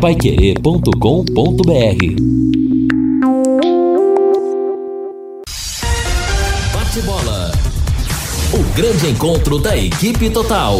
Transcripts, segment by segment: paiquerê.com.br. Bate-bola. O grande encontro da equipe total.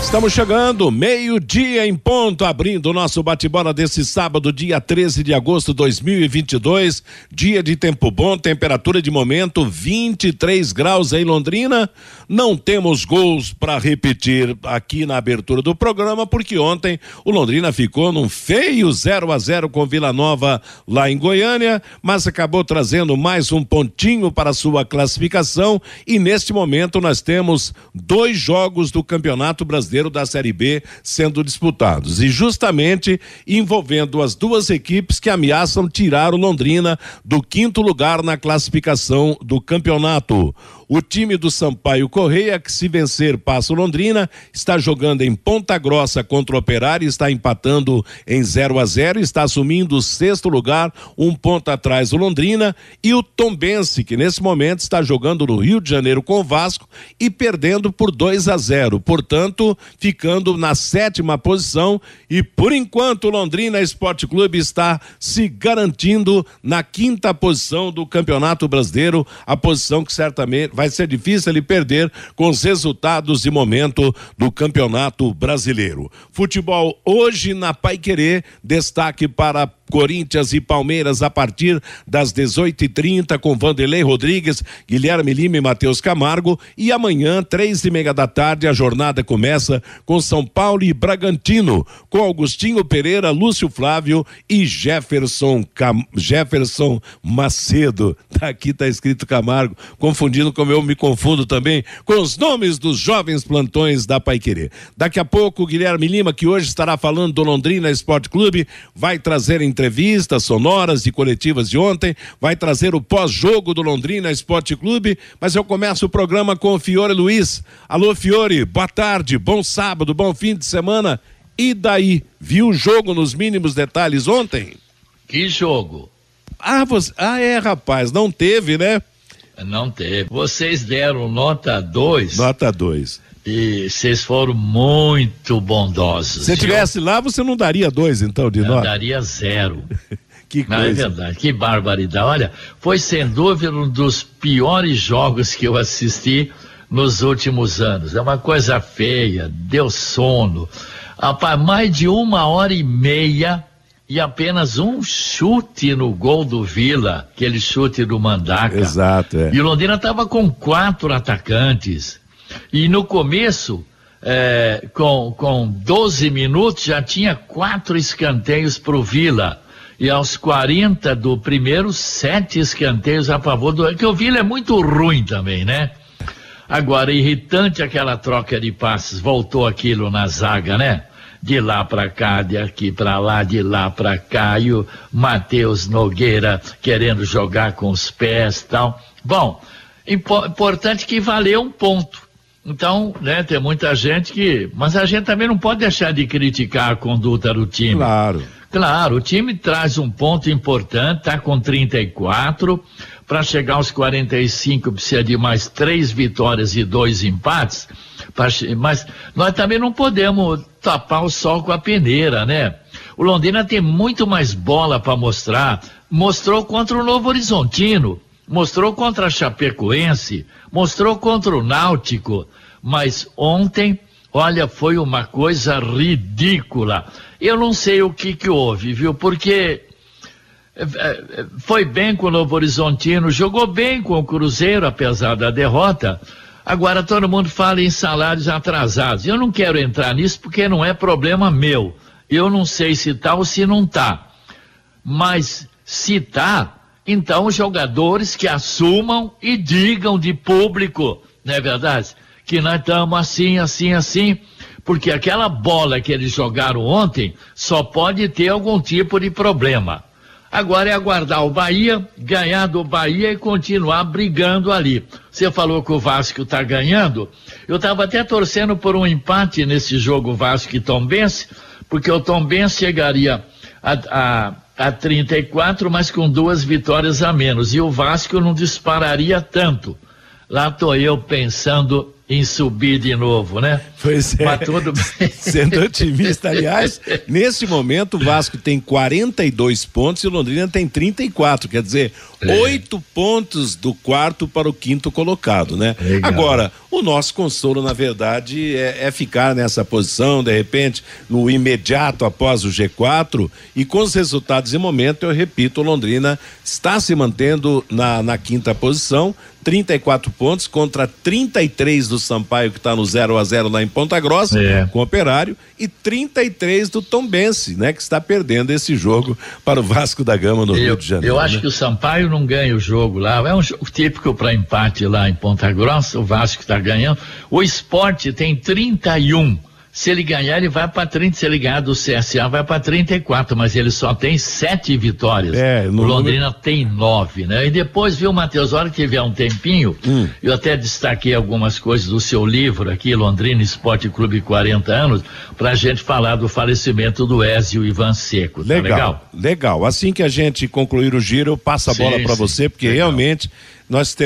Estamos chegando, meio-dia em ponto, abrindo o nosso bate-bola desse sábado, dia 13 de agosto de 2022. Dia de tempo bom, temperatura de momento 23 graus em Londrina. Não temos gols para repetir aqui na abertura do programa, porque ontem o Londrina ficou num feio 0-0 com Vila Nova lá em Goiânia, mas acabou trazendo mais um pontinho para a sua classificação. E neste momento nós temos 2 jogos do Campeonato Brasileiro da Série B sendo disputados, e justamente envolvendo as duas equipes que ameaçam tirar o Londrina do 5º lugar na classificação do campeonato. O time do Sampaio Correia, que se vencer passa o Londrina, está jogando em Ponta Grossa contra o Operário, está empatando em 0-0, está assumindo o 6º lugar, um ponto atrás do Londrina, e o Tombense, que nesse momento está jogando no Rio de Janeiro com o Vasco e perdendo por 2-0, portanto ficando na 7ª posição. E por enquanto o Londrina Esporte Clube está se garantindo na 5ª posição do Campeonato Brasileiro, a posição que certamente vai ser difícil ele perder com os resultados de momento do Campeonato Brasileiro. Futebol hoje na Paiquerê, destaque para Corinthians e Palmeiras a partir das 18h30 com Vanderlei Rodrigues, Guilherme Lima e Matheus Camargo. E amanhã, 3h30 da tarde, a jornada começa com São Paulo e Bragantino, com Augustinho Pereira, Lúcio Flávio e Jefferson Macedo. Aqui tá escrito Camargo, confundindo, como eu me confundo também com os nomes dos jovens plantões da Paiquerê. Daqui a pouco o Guilherme Lima, que hoje estará falando do Londrina Esporte Clube, vai trazer em entrevistas sonoras e coletivas de ontem, vai trazer o pós-jogo do Londrina Esporte Clube. Mas eu começo o programa com o Fiore Luiz. Alô, Fiore, boa tarde, bom sábado, bom fim de semana. E daí, viu o jogo nos mínimos detalhes ontem? Que jogo? Rapaz, não teve, né? Não teve. Vocês deram nota 2. Nota 2. E vocês foram muito bondosos. Se estivesse lá, você não daria 2, então, de nota? Eu daria 0. Que coisa. Não, é verdade, que barbaridade. Olha, foi sem dúvida um dos piores jogos que eu assisti nos últimos anos. É uma coisa feia, deu sono. Rapaz, mais de 1h30 e apenas um chute no gol do Vila, aquele chute do Mandaca. Exato, é. E o Londrina estava com 4 atacantes. E no começo, com 12 minutos, já tinha 4 escanteios para o Vila. E aos 40 do primeiro, 7 escanteios a favor do... Porque o Vila é muito ruim também, né? Agora, irritante aquela troca de passes. Voltou aquilo na zaga, né? De lá para cá, de aqui para lá, de lá para cá. E o Matheus Nogueira querendo jogar com os pés e tal. Bom, importante que valeu um ponto. Então, né, tem muita gente que... Mas a gente também não pode deixar de criticar a conduta do time. Claro. Claro, o time traz um ponto importante, tá com 34, para chegar aos 45 precisa de mais 3 vitórias e 2 empates, mas nós também não podemos tapar o sol com a peneira, né? O Londrina tem muito mais bola para mostrar, mostrou contra o Novo Horizontino, mostrou contra a Chapecoense, mostrou contra o Náutico, mas ontem, olha, foi uma coisa ridícula. Eu não sei o que houve, viu? Porque foi bem com o Novo Horizontino, jogou bem com o Cruzeiro, apesar da derrota. Agora todo mundo fala em salários atrasados. Eu não quero entrar nisso porque não é problema meu. Eu não sei se tá ou se não tá. Mas se tá... Então, os jogadores que assumam e digam de público, não é verdade? Que nós estamos assim, assim, assim, porque aquela bola que eles jogaram ontem só pode ter algum tipo de problema. Agora é aguardar o Bahia, ganhar do Bahia e continuar brigando ali. Você falou que o Vasco está ganhando. Eu estava até torcendo por um empate nesse jogo Vasco e Tombense, porque o Tombense chegaria a 34, mas com 2 vitórias a menos, e o Vasco não dispararia tanto. Lá estou eu pensando em subir de novo, né? Pois é. Mas tudo bem. Sendo otimista, aliás, nesse momento o Vasco tem 42 pontos e o Londrina tem 34, quer dizer, 8 pontos do quarto para o quinto colocado, né? Legal. Agora, o nosso consolo, na verdade, é ficar nessa posição, de repente, no imediato após o G4, e com os resultados em momento, eu repito, o Londrina está se mantendo na quinta posição, 34 pontos contra 33 do Sampaio, que está no 0-0 lá em Ponta Grossa, com o Operário, e 33 do Tombense, né? Que está perdendo esse jogo para o Vasco da Gama no Rio de Janeiro. Eu acho que o Sampaio não ganha o jogo lá, é um jogo típico para empate lá em Ponta Grossa, o Vasco está ganhando. O Sport tem 31. Se ele ganhar, ele vai para 30. Se ele ganhar do CSA, vai para 34, mas ele só tem 7 vitórias. O Londrina tem 9, né? E depois, viu, Matheus, a hora que tiver um tempinho, eu até destaquei algumas coisas do seu livro aqui, Londrina Esporte Clube 40 anos, pra gente falar do falecimento do Ézio Ivan Seco. Tá legal? Legal. Assim que a gente concluir o giro, eu passo a bola para você, porque realmente nós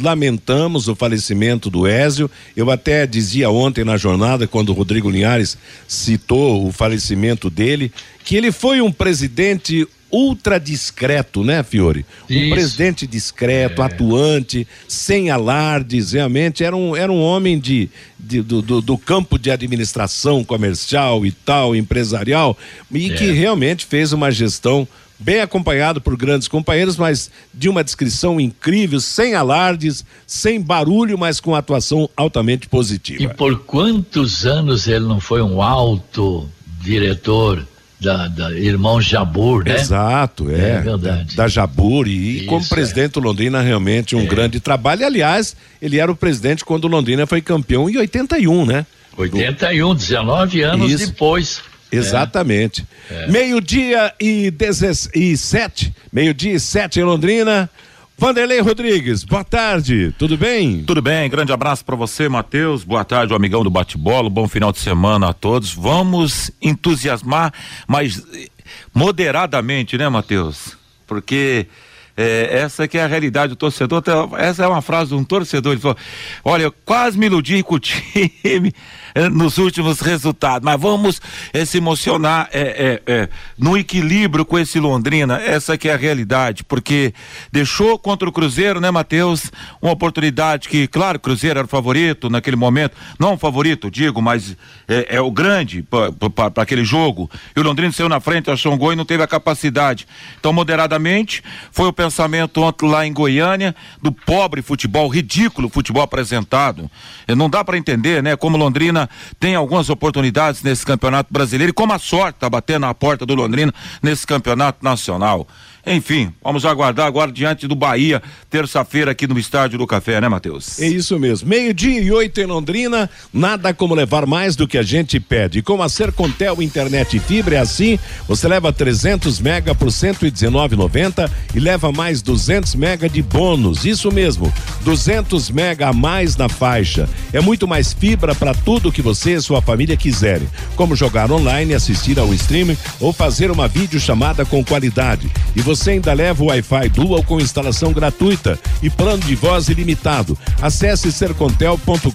lamentamos o falecimento do Ézio. Eu até dizia ontem na jornada, quando o Rodrigo Linhares citou o falecimento dele, que ele foi um presidente ultra discreto, né, Fiore? Um presidente discreto, atuante, sem alardes, realmente era um homem do campo de administração comercial e tal, empresarial, e que realmente fez uma gestão bem acompanhado por grandes companheiros, mas de uma descrição incrível, sem alardes, sem barulho, mas com atuação altamente positiva. E por quantos anos ele não foi um alto diretor da Irmão Jabur, né? Exato, é verdade. Da Jabur, e como presidente do Londrina, realmente um grande trabalho. E, aliás, ele era o presidente quando o Londrina foi campeão em 81, né? 81, 19 anos depois. Exatamente. Meio-dia e sete em Londrina. Vanderlei Rodrigues, boa tarde, tudo bem? Tudo bem, grande abraço para você, Matheus, boa tarde, o amigão do bate-bola, bom final de semana a todos. Vamos entusiasmar, mas moderadamente, né, Matheus? Porque essa que é a realidade do torcedor. Essa é uma frase de um torcedor, ele falou: olha, eu quase me iludi com o time nos últimos resultados, mas vamos se emocionar no equilíbrio com esse Londrina. Essa que é a realidade, porque deixou contra o Cruzeiro, né, Matheus, uma oportunidade que, claro, o Cruzeiro era o favorito naquele momento, não favorito, digo, mas é o grande para aquele jogo, e o Londrina saiu na frente, achou um gol e não teve a capacidade. Então, moderadamente, foi o pensamento ontem lá em Goiânia do pobre futebol, ridículo futebol apresentado. Não dá para entender, né, como Londrina tem algumas oportunidades nesse campeonato brasileiro e como a sorte tá batendo na porta do Londrina nesse campeonato nacional. Enfim, vamos aguardar agora diante do Bahia, terça-feira, aqui no Estádio do Café, né, Matheus? É isso mesmo. 12:08 em Londrina, nada como levar mais do que a gente pede. Com a Sercontel Internet e Fibra é assim: você leva 300 mega por R$ 119,90 e leva mais 200 mega de bônus. Isso mesmo, 200 mega a mais na faixa. É muito mais fibra para tudo que você e sua família quiserem, como jogar online, assistir ao streaming ou fazer uma videochamada com qualidade. E você ainda leva o Wi-Fi Dual com instalação gratuita e plano de voz ilimitado. Acesse sercontel.com.br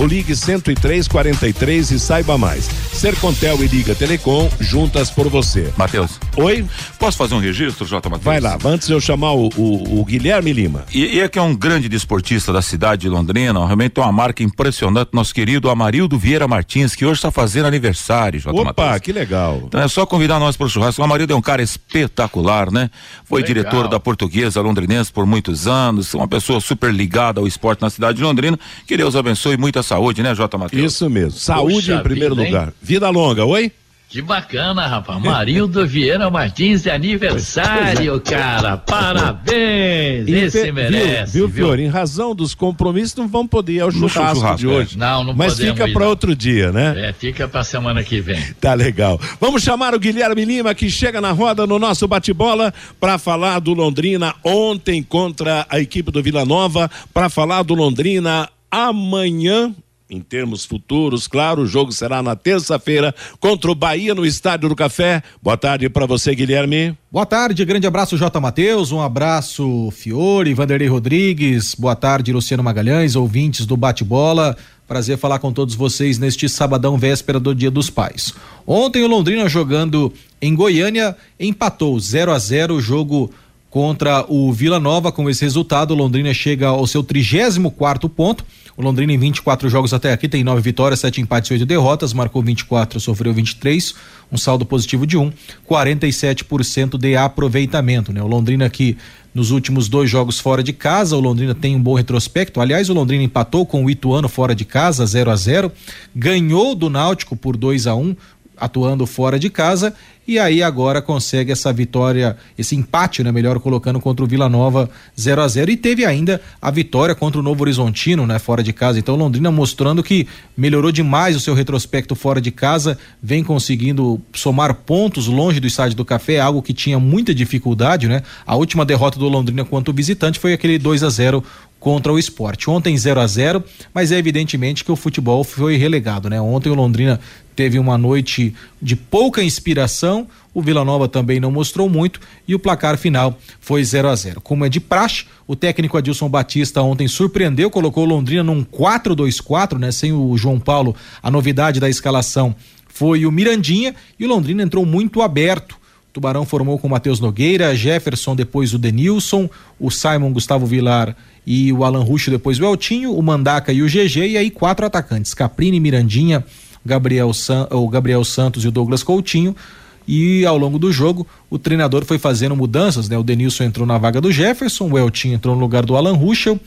ou ligue 10343 e saiba mais. Sercontel e Liga Telecom, juntas por você. Matheus. Oi? Posso fazer um registro, J. Matheus? Vai lá, antes eu chamar o Guilherme Lima. E é que é um grande desportista da cidade de Londrina, realmente é uma marca impressionante, nosso querido Amarildo Vieira Martins, que hoje está fazendo aniversário, J. Matheus. Opa, que legal. Então é só convidar nós para o churrasco. O Amarildo é um cara espetacular, né? Foi diretor da Portuguesa Londrinense por muitos anos, uma pessoa super ligada ao esporte na cidade de Londrina. Que Deus abençoe, muita saúde, né, J. Matheus? Isso mesmo, saúde. Poxa, em primeiro lugar. Vida longa, oi? Que bacana, rapaz. Amarildo Vieira Martins de aniversário, cara. Parabéns. Esse merece. Viu, Fiori? Em razão dos compromissos, não vamos poder ir ao churrasco de hoje. Não mas podemos. Mas fica para outro dia, né? Fica para semana que vem. Tá legal. Vamos chamar o Guilherme Lima, que chega na roda no nosso bate-bola, para falar do Londrina ontem contra a equipe do Vila Nova, para falar do Londrina amanhã Em termos futuros, claro, o jogo será na terça-feira contra o Bahia no Estádio do Café. Boa tarde para você, Guilherme. Boa tarde, grande abraço, J. Matheus, um abraço, Fiore, Vanderlei Rodrigues, boa tarde, Luciano Magalhães, ouvintes do Bate-Bola. Prazer falar com todos vocês neste sabadão, véspera do Dia dos Pais. Ontem o Londrina, jogando em Goiânia, empatou 0-0 o jogo contra o Vila Nova. Com esse resultado, o Londrina chega ao seu 34º ponto. O Londrina, em 24 jogos até aqui, tem 9 vitórias, 7 empates e 8 derrotas, marcou 24, sofreu 23, um saldo positivo de 1, 47% de aproveitamento, né? O Londrina aqui nos últimos 2 jogos fora de casa, o Londrina tem um bom retrospecto. Aliás, o Londrina empatou com o Ituano fora de casa, 0-0, ganhou do Náutico por 2-1, atuando fora de casa, e aí agora consegue essa vitória, esse empate, né, melhor colocando, contra o Vila Nova, 0-0, e teve ainda a vitória contra o Novo Horizontino, né, fora de casa. Então Londrina mostrando que melhorou demais o seu retrospecto fora de casa, vem conseguindo somar pontos longe do Estádio do Café, algo que tinha muita dificuldade, né? A última derrota do Londrina quanto visitante foi aquele 2-0 contra o Sport. Ontem 0-0, mas é evidentemente que o futebol foi relegado, né? Ontem o Londrina teve uma noite de pouca inspiração, o Vila Nova também não mostrou muito e o placar final foi 0-0. Como é de praxe, o técnico Adilson Batista ontem surpreendeu, colocou o Londrina num 4-2-4, né? Sem o João Paulo, a novidade da escalação foi o Mirandinha, e o Londrina entrou muito aberto. O Tubarão formou com o Matheus Nogueira, Jefferson, depois o Denilson, o Simon, Gustavo Vilar e o Alan Ruxo, depois o Eltinho, o Mandaca e o GG, e aí 4 atacantes, Caprini, Mirandinha, Gabriel Santos e o Douglas Coutinho. E ao longo do jogo o treinador foi fazendo mudanças, né? O Denilson entrou na vaga do Jefferson, o Eltinho entrou no lugar do Alan Ruschel,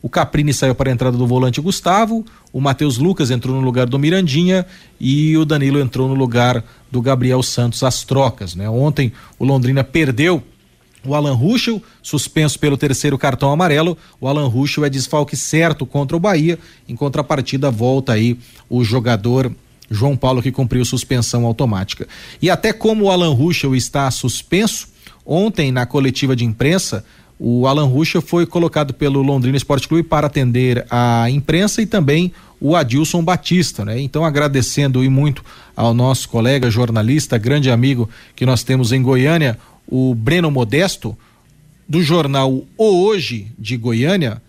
o Caprini saiu para a entrada do volante Gustavo, o Matheus Lucas entrou no lugar do Mirandinha e o Danilo entrou no lugar do Gabriel Santos. As trocas, né? Ontem o Londrina perdeu o Alan Ruschel, suspenso pelo 3º cartão amarelo. O Alan Ruschel é desfalque certo contra o Bahia. Em contrapartida, volta aí o jogador João Paulo, que cumpriu suspensão automática. E até como o Alan Ruschel está suspenso, ontem na coletiva de imprensa, o Alan Ruschel foi colocado pelo Londrina Esporte Clube para atender a imprensa e também o Adilson Batista, né? Então, agradecendo e muito ao nosso colega jornalista, grande amigo que nós temos em Goiânia, o Breno Modesto, do jornal O Hoje de Goiânia.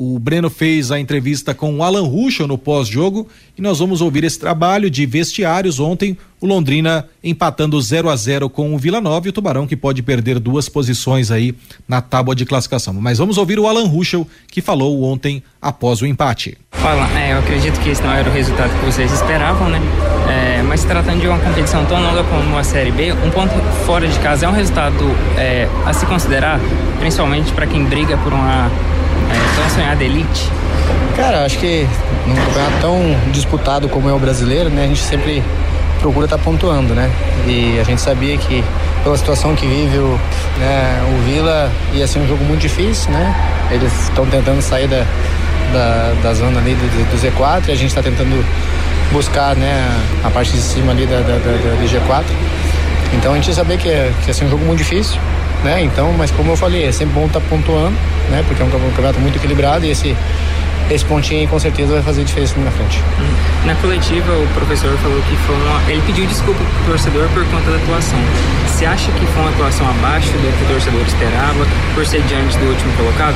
O Breno fez a entrevista com o Alan Ruschel no pós-jogo e nós vamos ouvir esse trabalho de vestiários. Ontem, o Londrina empatando 0-0 com o Vila Nova, e o Tubarão, que pode perder 2 posições aí na tábua de classificação. Mas vamos ouvir o Alan Ruschel, que falou ontem após o empate. Fala, eu acredito que esse não era o resultado que vocês esperavam, né? Mas tratando de uma competição tão longa como a Série B, um ponto fora de casa é um resultado a se considerar, principalmente para quem briga por uma tão sonhada elite? Cara, acho que num campeonato tão disputado como é o brasileiro, né, a gente sempre procura estar pontuando, né? E a gente sabia que pela situação que vive o Vila ia ser um jogo muito difícil, né? Eles estão tentando sair da zona ali do Z4, e a gente está tentando buscar, né, a parte de cima ali do G4. Então a gente sabia que ia ser um jogo muito difícil, né? Então, mas como eu falei, é sempre bom estar pontuando, né? Porque é um campeonato muito equilibrado, e esse pontinho aí com certeza vai fazer diferença na frente. Na coletiva, o professor falou que ele pediu desculpa pro torcedor por conta da atuação. Você acha que foi uma atuação abaixo do que o torcedor esperava, por ser diante do último colocado?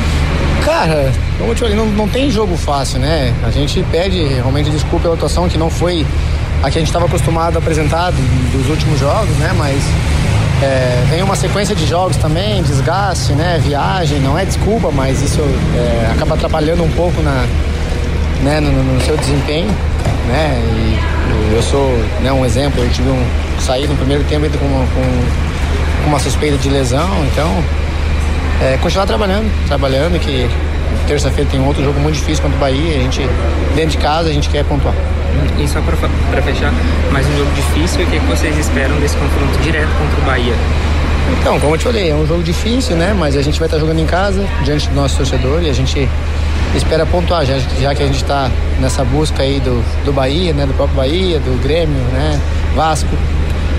Cara, como eu te falei, não tem jogo fácil, né? A gente pede realmente desculpa pela atuação, que não foi a que a gente estava acostumado a apresentar dos últimos jogos, né? Mas vem uma sequência de jogos também, desgaste, né, viagem, não é desculpa, mas isso acaba atrapalhando um pouco no seu desempenho, né? E eu sou, né, um exemplo, eu tive saí no primeiro tempo com uma suspeita de lesão, então continuar trabalhando, que terça-feira tem outro jogo muito difícil contra o Bahia, a gente dentro de casa, a gente quer pontuar. E só para fechar, mais um jogo difícil, o que vocês esperam desse confronto direto contra o Bahia? Então, como eu te falei, é um jogo difícil, né? Mas a gente vai estar jogando em casa, diante do nosso torcedor, e a gente espera pontuar, já que a gente está nessa busca aí do Bahia, né? Do próprio Bahia, do Grêmio, né? Vasco.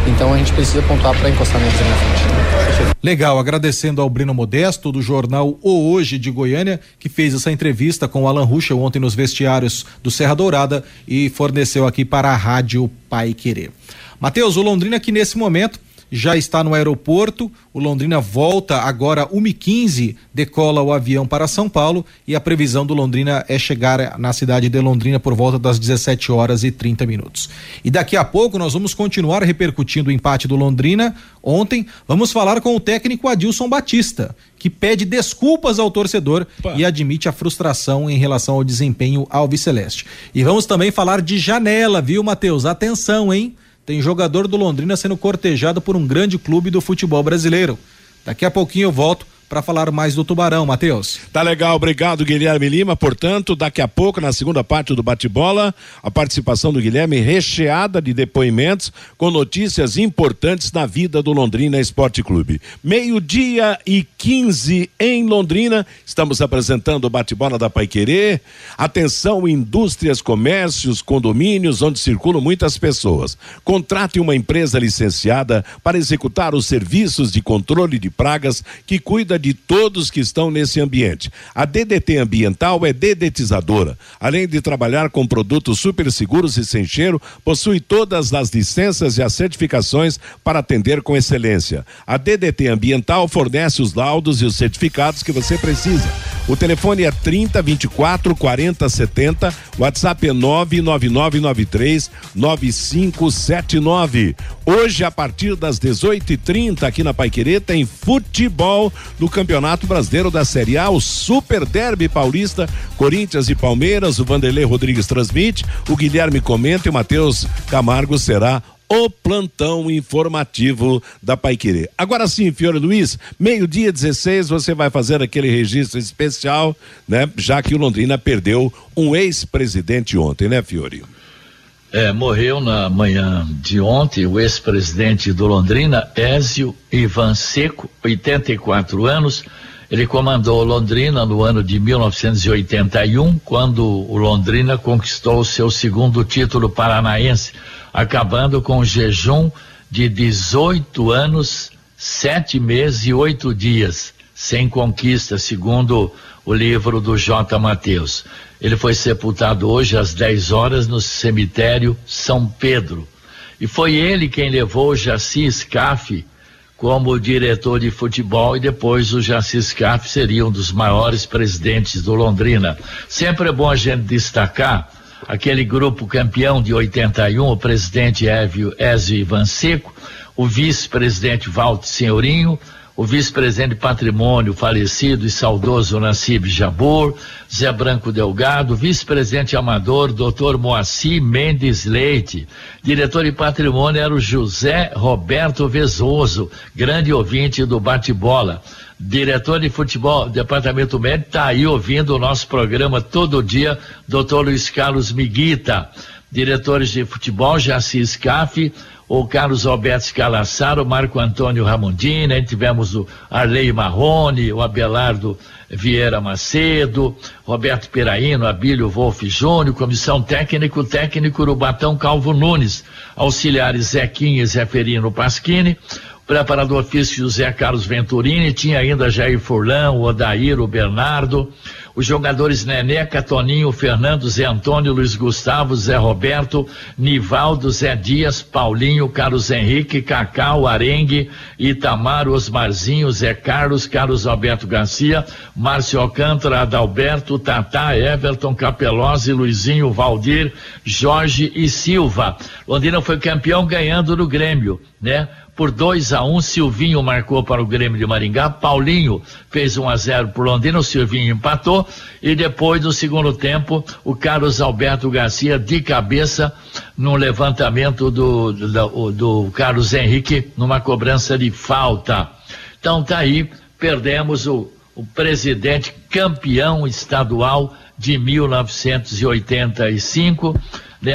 Então a gente precisa pontuar para encostar neles na frente. Legal, agradecendo ao Brino Modesto do jornal O Hoje de Goiânia, que fez essa entrevista com o Alan Ruschel ontem nos vestiários do Serra Dourada e forneceu aqui para a Rádio Pai Querer. Matheus, o Londrina que nesse momento já está no aeroporto, o Londrina volta agora 1h15, decola o avião para São Paulo e a previsão do Londrina é chegar na cidade de Londrina por volta das 17h30. E daqui a pouco nós vamos continuar repercutindo o empate do Londrina ontem, vamos falar com o técnico Adilson Batista, que pede desculpas ao torcedor e admite a frustração em relação ao desempenho alviceleste. E vamos também falar de janela, viu, Matheus? Atenção, hein? Tem jogador do Londrina sendo cortejado por um grande clube do futebol brasileiro. Daqui a pouquinho eu volto para falar mais do Tubarão, Matheus. Tá legal, obrigado, Guilherme Lima. Portanto, daqui a pouco, na segunda parte do Bate-Bola, a participação do Guilherme recheada de depoimentos com notícias importantes na vida do Londrina Esporte Clube. 12:15 em Londrina, estamos apresentando o Bate-Bola da Paiquerê. Atenção, indústrias, comércios, condomínios, onde circulam muitas pessoas. Contrate uma empresa licenciada para executar os serviços de controle de pragas que cuida de todos que estão nesse ambiente. A DDT Ambiental é dedetizadora. Além de trabalhar com produtos super seguros e sem cheiro, possui todas as licenças e as certificações para atender com excelência. A DDT Ambiental fornece os laudos e os certificados que você precisa. O telefone é 30 24 40 70, WhatsApp é 99993 9579. Hoje, a partir das 18h30, aqui na Paiquerê, tem futebol no Campeonato Brasileiro da Série A, o Super Derby Paulista, Corinthians e Palmeiras. O Vanderlei Rodrigues transmite, o Guilherme comenta e o Matheus Camargo será o plantão informativo da Paiquerê. Agora sim, Fiore Luiz, 12:16, você vai fazer aquele registro especial, né? Já que o Londrina perdeu um ex-presidente ontem, né, Fiore? Morreu na manhã de ontem o ex-presidente do Londrina, Ézio Ivan Seco, 84 anos. Ele comandou o Londrina no ano de 1981, quando o Londrina conquistou o seu segundo título paranaense, acabando com o jejum de 18 anos, 7 meses e 8 dias, sem conquista, segundo o livro do J. Mateus. Ele foi sepultado hoje às 10h no cemitério São Pedro. E foi ele quem levou o Jaci Scaff como diretor de futebol, e depois o Jaci Scaff seria um dos maiores presidentes do Londrina. Sempre é bom a gente destacar aquele grupo campeão de 81, o presidente Ézio Ivan Seco, o vice-presidente Valdo Senhorinho, o vice-presidente de patrimônio falecido e saudoso Nassib Jabbour, Zé Branco Delgado, vice-presidente amador, doutor Moacir Mendes Leite. Diretor de patrimônio era o José Roberto Vezoso, grande ouvinte do Bate-Bola. Diretor de futebol, departamento médico, está aí ouvindo o nosso programa todo dia, doutor Luiz Carlos Miguita. Diretores de futebol, Jaci Scaff, o Carlos Alberto Scalassaro, o Marco Antônio Ramondini, tivemos o Arley Marrone, o Abelardo Vieira Macedo, Roberto Peraíno, Abílio Wolff Júnior, comissão técnica, o técnico Urubatão Calvo Nunes, auxiliares Zequinha e Zeferino Pasquini, preparador físico José Carlos Venturini, tinha ainda Jair Furlan, o Odair, o Bernardo, os jogadores Neneca, Toninho, Fernando, Zé Antônio, Luiz Gustavo, Zé Roberto, Nivaldo, Zé Dias, Paulinho, Carlos Henrique, Cacau, Arengue, Itamar, Osmarzinho, Zé Carlos, Carlos Alberto Garcia, Márcio Alcântara, Adalberto, Tatá, Everton, Capelozzi, Luizinho, Valdir, Jorge e Silva. Londrina foi campeão ganhando no Grêmio, né? Por 2-1, Silvinho marcou para o Grêmio de Maringá, Paulinho fez 1-0 por Londrina, o Silvinho empatou e depois do segundo tempo o Carlos Alberto Garcia de cabeça num levantamento do Carlos Henrique numa cobrança de falta. Então tá aí, perdemos o presidente campeão estadual de 1985,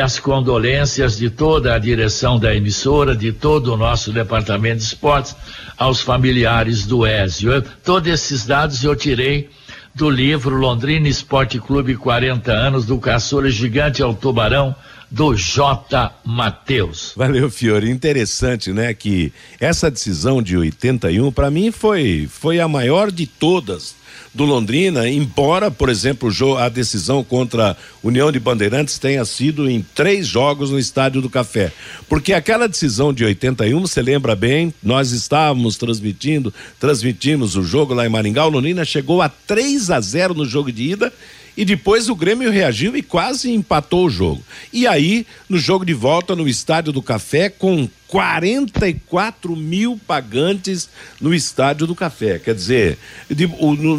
as condolências de toda a direção da emissora, de todo o nosso departamento de esportes, aos familiares do Ézio. Todos esses dados eu tirei do livro Londrina Esporte Clube 40 anos, do Caçula Gigante ao Tubarão, do J. Matheus. Valeu, Fiori. Interessante, né? Que essa decisão de 81, para mim, foi a maior de todas do Londrina, embora, por exemplo, a decisão contra a União de Bandeirantes tenha sido em 3 jogos no Estádio do Café. Porque aquela decisão de 81, você lembra bem, nós estávamos transmitimos o jogo lá em Maringá, o Londrina chegou a 3-0 no jogo de ida e depois o Grêmio reagiu e quase empatou o jogo. E aí, no jogo de volta, no Estádio do Café, com 44 mil pagantes no Estádio do Café. Quer dizer,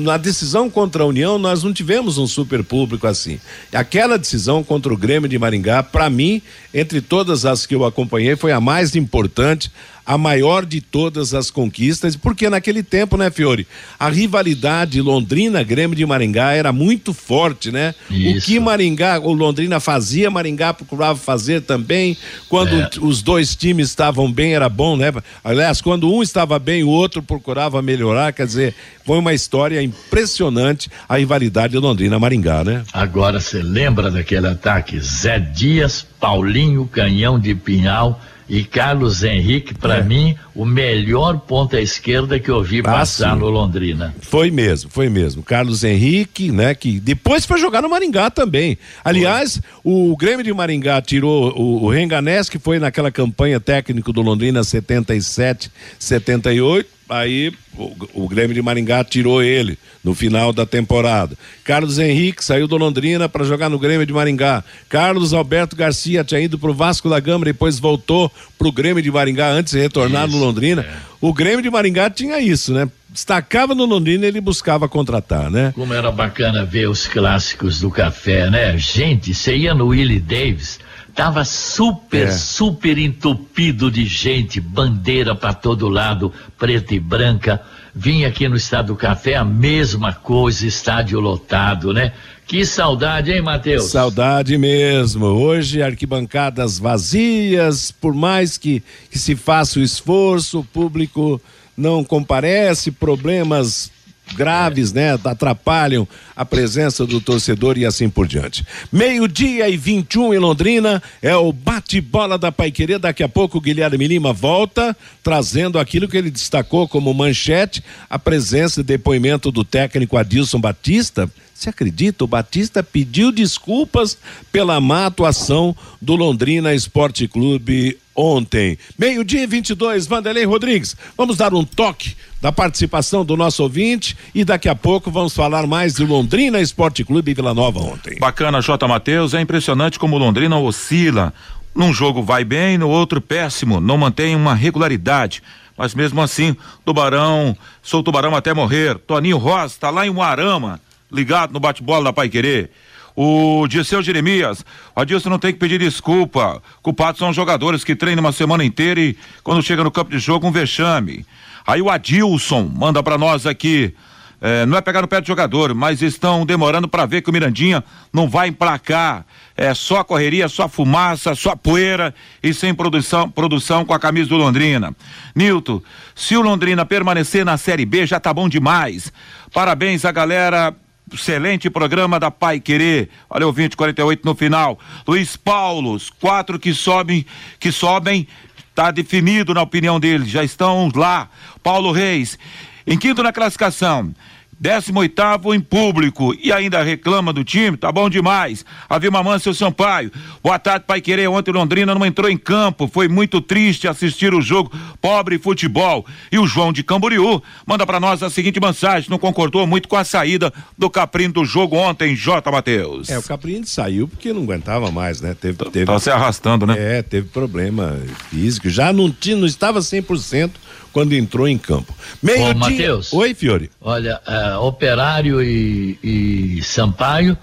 na decisão contra a União, nós não tivemos um super público assim. Aquela decisão contra o Grêmio de Maringá, para mim, entre todas as que eu acompanhei, foi a mais importante, a maior de todas as conquistas, porque naquele tempo, né, Fiori, a rivalidade Londrina-Grêmio de Maringá era muito forte, né? Isso. O que Maringá, o Londrina fazia, Maringá procurava fazer também, quando os dois times estavam bem, era bom, né? Aliás, quando um estava bem, o outro procurava melhorar, quer dizer, foi uma história impressionante a rivalidade Londrina-Maringá, né? Agora, você lembra daquele ataque? Zé Dias, Paulinho, Canhão de Pinhal e Carlos Henrique, para mim, o melhor ponta esquerda que eu vi passar no Londrina. Foi mesmo. Carlos Henrique, né, que depois foi jogar no Maringá também. Aliás, o Grêmio de Maringá tirou o Renganés, que foi naquela campanha técnico do Londrina 77, 78. Aí o Grêmio de Maringá tirou ele no final da temporada. Carlos Henrique saiu do Londrina para jogar no Grêmio de Maringá. Carlos Alberto Garcia tinha ido pro Vasco da Gama, depois voltou pro Grêmio de Maringá antes de retornar no Londrina. O Grêmio de Maringá tinha isso, né? Destacava no Londrina, ele buscava contratar, né? Como era bacana ver os clássicos do Café, né? Gente, você ia no Willie Davis, tava super entupido de gente, bandeira pra todo lado, preta e branca. Vim aqui no Estádio do Café, a mesma coisa, estádio lotado, né? Que saudade, hein, Matheus? Saudade mesmo. Hoje, arquibancadas vazias, por mais que se faça o esforço, o público não comparece, problemas graves, né, atrapalham a presença do torcedor e assim por diante. 12:21 em Londrina, é o bate-bola da Paiquerê. Daqui a pouco o Guilherme Lima volta, trazendo aquilo que ele destacou como manchete, a presença e depoimento do técnico Adilson Batista. Você acredita? O Batista pediu desculpas pela má atuação do Londrina Esporte Clube ontem. 12:22, Vanderlei Rodrigues. Vamos dar um toque da participação do nosso ouvinte e daqui a pouco vamos falar mais do Londrina Esporte Clube e Vila Nova ontem. Bacana, J. Matheus, é impressionante como o Londrina oscila. Num jogo vai bem, no outro péssimo, não mantém uma regularidade. Mas mesmo assim, Tubarão, sou Tubarão até morrer. Toninho Rosa tá lá em Uarama, ligado no bate-bola da Paiquerê. O Dirceu Jeremias, o Adilson não tem que pedir desculpa, culpados são os jogadores que treinam uma semana inteira e quando chega no campo de jogo um vexame. Aí o Adilson manda pra nós aqui, não é pegar no pé do jogador, mas estão demorando pra ver que o Mirandinha não vai emplacar, é só correria, só fumaça, só poeira e sem produção com a camisa do Londrina. Nilton, se o Londrina permanecer na Série B já tá bom demais, parabéns a galera. Excelente programa da Paiquerê. Olha o 20:48 no final. Luiz Paulos, 4 que sobem, tá definido na opinião dele, já estão lá. Paulo Reis, em quinto na classificação, 18º em público e ainda reclama do time, tá bom demais. Avimamã, seu Sampaio, boa tarde, Paiquerê. Ontem Londrina não entrou em campo, foi muito triste assistir o jogo, pobre futebol. E o João de Camboriú manda pra nós a seguinte mensagem, não concordou muito com a saída do Caprino do jogo ontem, J. Matheus. O Caprino saiu porque não aguentava mais, né? Tava se arrastando, né? Teve problema físico, já não estava 100% quando entrou em campo. Ô, Matheus. Oi, Fiori. Olha, Operário e Sampaio,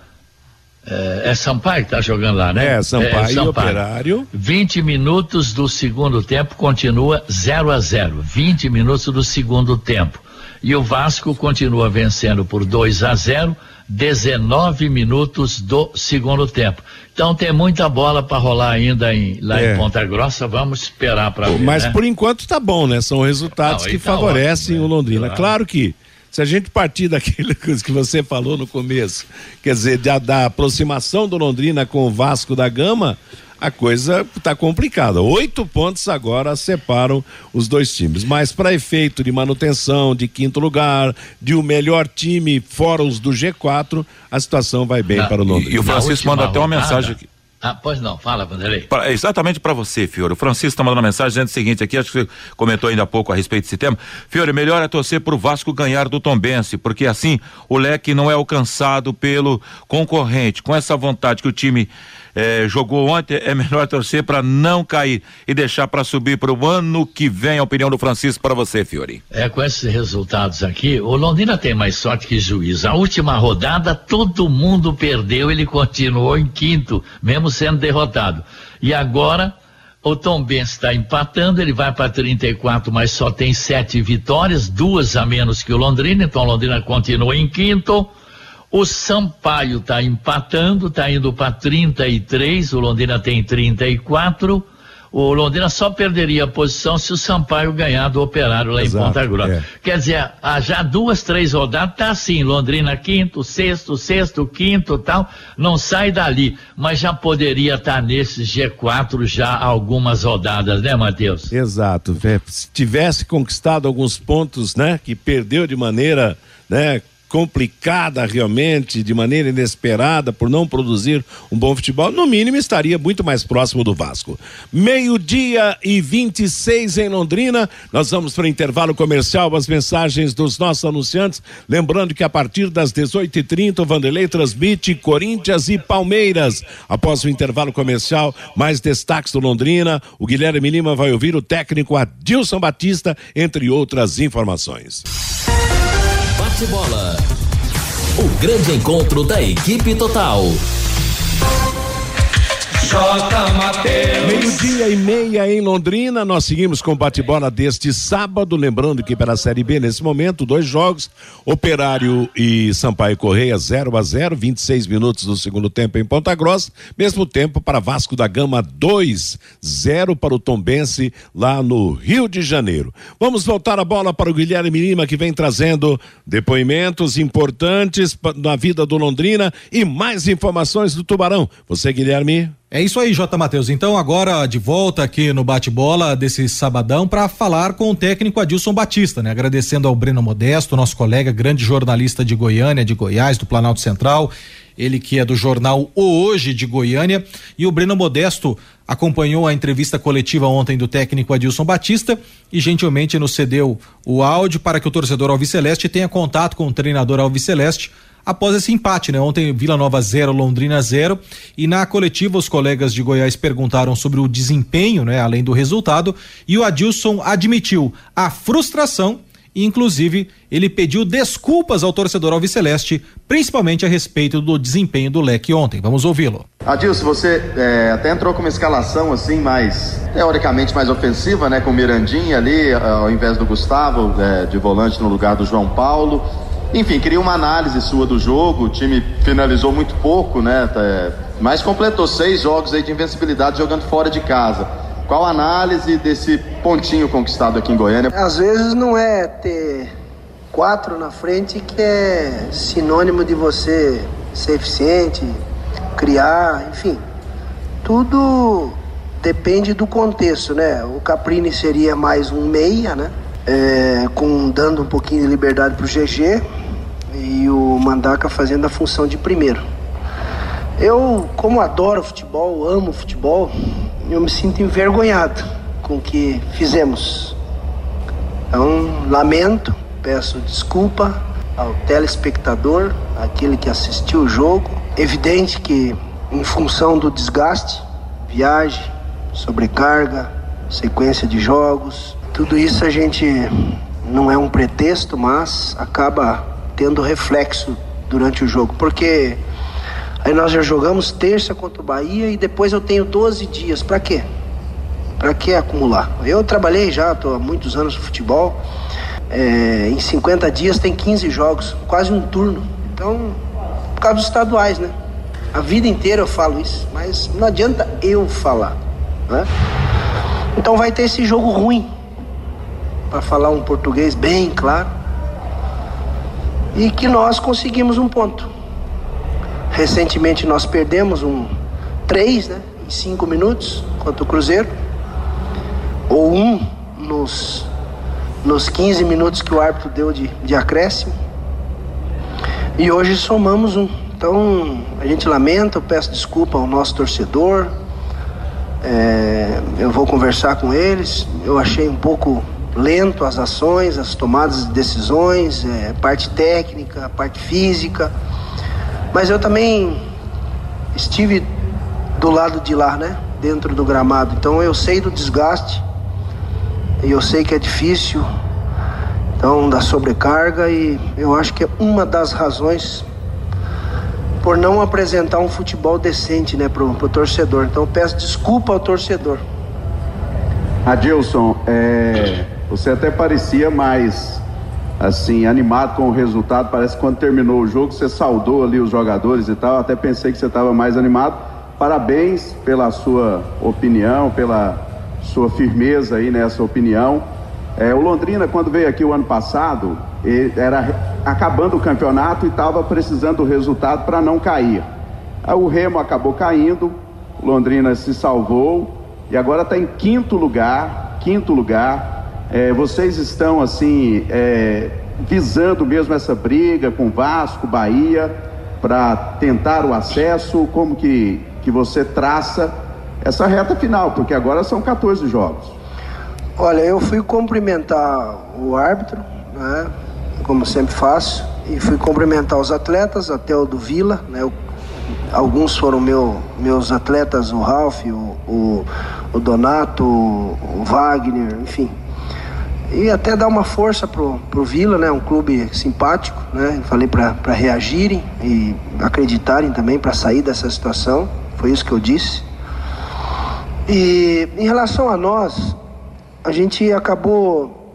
é Sampaio que tá jogando lá, né? Sampaio. E Operário. 20 minutos do segundo tempo, continua 0-0, 20 minutos do segundo tempo. E o Vasco continua vencendo por 2-0, 19 minutos do segundo tempo. Então tem muita bola para rolar ainda lá em Ponta Grossa, vamos esperar para ver. Mas por enquanto tá bom, né? São resultados que favorecem o Londrina. Claro que se a gente partir daquilo que você falou no começo, quer dizer, da aproximação do Londrina com o Vasco da Gama, a coisa está complicada. 8 pontos agora separam os dois times, mas para efeito de manutenção, de quinto lugar, de o melhor time fora os do G4, a situação vai bem para o Londrina. E o Francisco manda até uma mensagem aqui. Ah, pois não, fala, Vanderlei. Exatamente para você, Fiore. O Francisco está mandando uma mensagem dizendo o seguinte aqui, acho que você comentou ainda há pouco a respeito desse tema. Fiore, melhor é torcer pro Vasco ganhar do Tombense, porque assim o leque não é alcançado pelo concorrente. Com essa vontade que o time jogou ontem, é melhor torcer para não cair e deixar para subir para o ano que vem. A opinião do Francisco para você, Fiori. Com esses resultados aqui, o Londrina tem mais sorte que juiz. A última rodada todo mundo perdeu, ele continuou em quinto, mesmo sendo derrotado. E agora o Tombense está empatando, ele vai para 34, mas só tem 7 vitórias, 2 a menos que o Londrina, então o Londrina continua em quinto. O Sampaio está empatando, está indo para 33, o Londrina tem 34. O Londrina só perderia a posição se o Sampaio ganhar do Operário lá em Ponta Grossa. Quer dizer, há já 2, 3 rodadas, tá assim, Londrina quinto, sexto, quinto, tal, não sai dali, mas já poderia estar nesse G4 já algumas rodadas, né, Matheus? Exato, se tivesse conquistado alguns pontos, né, que perdeu de maneira, né, complicada realmente, de maneira inesperada, por não produzir um bom futebol, no mínimo estaria muito mais próximo do Vasco. 12:26 em Londrina, nós vamos para o intervalo comercial, as mensagens dos nossos anunciantes, lembrando que a partir das 18h30 o Vanderlei transmite Corinthians e Palmeiras. Após o intervalo comercial, mais destaques do Londrina, o Guilherme Lima vai ouvir o técnico Adilson Batista, entre outras informações. Bola. O grande encontro da equipe total. J. Matheus. 12:30 em Londrina, nós seguimos com o bate-bola deste sábado, lembrando que pela Série B nesse momento, 2 jogos, Operário e Sampaio Correia 0-0, 26 minutos do segundo tempo em Ponta Grossa, mesmo tempo para Vasco da Gama 2-0 para o Tombense lá no Rio de Janeiro. Vamos voltar a bola para o Guilherme Lima, que vem trazendo depoimentos importantes na vida do Londrina e mais informações do Tubarão. Você, Guilherme? É isso aí, J. Matheus. Então agora de volta aqui no bate-bola desse sabadão para falar com o técnico Adilson Batista, né? Agradecendo ao Breno Modesto, nosso colega, grande jornalista de Goiânia, de Goiás, do Planalto Central, ele que é do jornal O Hoje de Goiânia, e o Breno Modesto acompanhou a entrevista coletiva ontem do técnico Adilson Batista e gentilmente nos cedeu o áudio para que o torcedor alviceleste tenha contato com o treinador alviceleste após esse empate, né? Ontem Vila Nova 0, Londrina 0, e na coletiva os colegas de Goiás perguntaram sobre o desempenho, né? Além do resultado, e o Adilson admitiu a frustração e inclusive ele pediu desculpas ao torcedor alviceleste, principalmente a respeito do desempenho do leque ontem. Vamos ouvi-lo. Adilson, você até entrou com uma escalação assim, mais teoricamente mais ofensiva, né? Com o Mirandinha ali, ao invés do Gustavo, de volante no lugar do João Paulo. Enfim, queria uma análise sua do jogo. O time finalizou muito pouco, né? Mas completou 6 jogos aí de invencibilidade jogando fora de casa. Qual a análise desse pontinho conquistado aqui em Goiânia? Às vezes não é ter 4 na frente que é sinônimo de você ser eficiente, criar, enfim. Tudo depende do contexto, né? O Caprini seria mais um meia, né? Dando um pouquinho de liberdade pro GG e o Mandaca fazendo a função de primeiro. Eu, como adoro futebol, amo futebol, eu me sinto envergonhado com o que fizemos. Então, lamento, peço desculpa ao telespectador, àquele que assistiu o jogo. Evidente que, em função do desgaste, viagem, sobrecarga, sequência de jogos, tudo isso a gente não é um pretexto, mas acaba tendo reflexo durante o jogo, porque aí nós já jogamos terça contra o Bahia e depois eu tenho 12 dias, pra quê? Pra que acumular? Eu trabalhei já, tô há muitos anos no futebol, em 50 dias tem 15 jogos, quase um turno, então, por causa dos estaduais, né? A vida inteira eu falo isso, mas não adianta eu falar, né? Então vai ter esse jogo ruim, para falar um português bem claro, e que nós conseguimos um ponto. Recentemente nós perdemos 3, né? em 5 minutos contra o Cruzeiro, ou um nos 15 minutos que o árbitro deu de acréscimo, e hoje somamos um. Então a gente lamenta, eu peço desculpa ao nosso torcedor, eu vou conversar com eles. Eu achei um pouco lento as ações, as tomadas de decisões, parte técnica, parte física, mas eu também estive do lado de lá, né, dentro do gramado, então eu sei do desgaste e eu sei que é difícil, então, da sobrecarga, e eu acho que é uma das razões por não apresentar um futebol decente, né, pro torcedor. Então peço desculpa ao torcedor. Adilson, você até parecia mais assim, animado com o resultado. Parece que quando terminou o jogo você saudou ali os jogadores e tal. Até pensei que você estava mais animado. Parabéns pela sua opinião, pela sua firmeza aí nessa opinião. O Londrina, quando veio aqui o ano passado, era acabando o campeonato e estava precisando do resultado para não cair. Aí o Remo acabou caindo, o Londrina se salvou e agora está em quinto lugar. Vocês estão assim visando mesmo essa briga com Vasco, Bahia, para tentar o acesso? Como que você traça essa reta final, porque agora são 14 jogos? Olha, eu fui cumprimentar o árbitro, né, como sempre faço, e fui cumprimentar os atletas, até o do Vila, né, alguns foram meus atletas, o Ralf, o Donato, o Wagner, enfim. E até dar uma força pro Vila, né? Um clube simpático, né? Falei para reagirem e acreditarem também para sair dessa situação. Foi isso que eu disse. E em relação a nós, a gente acabou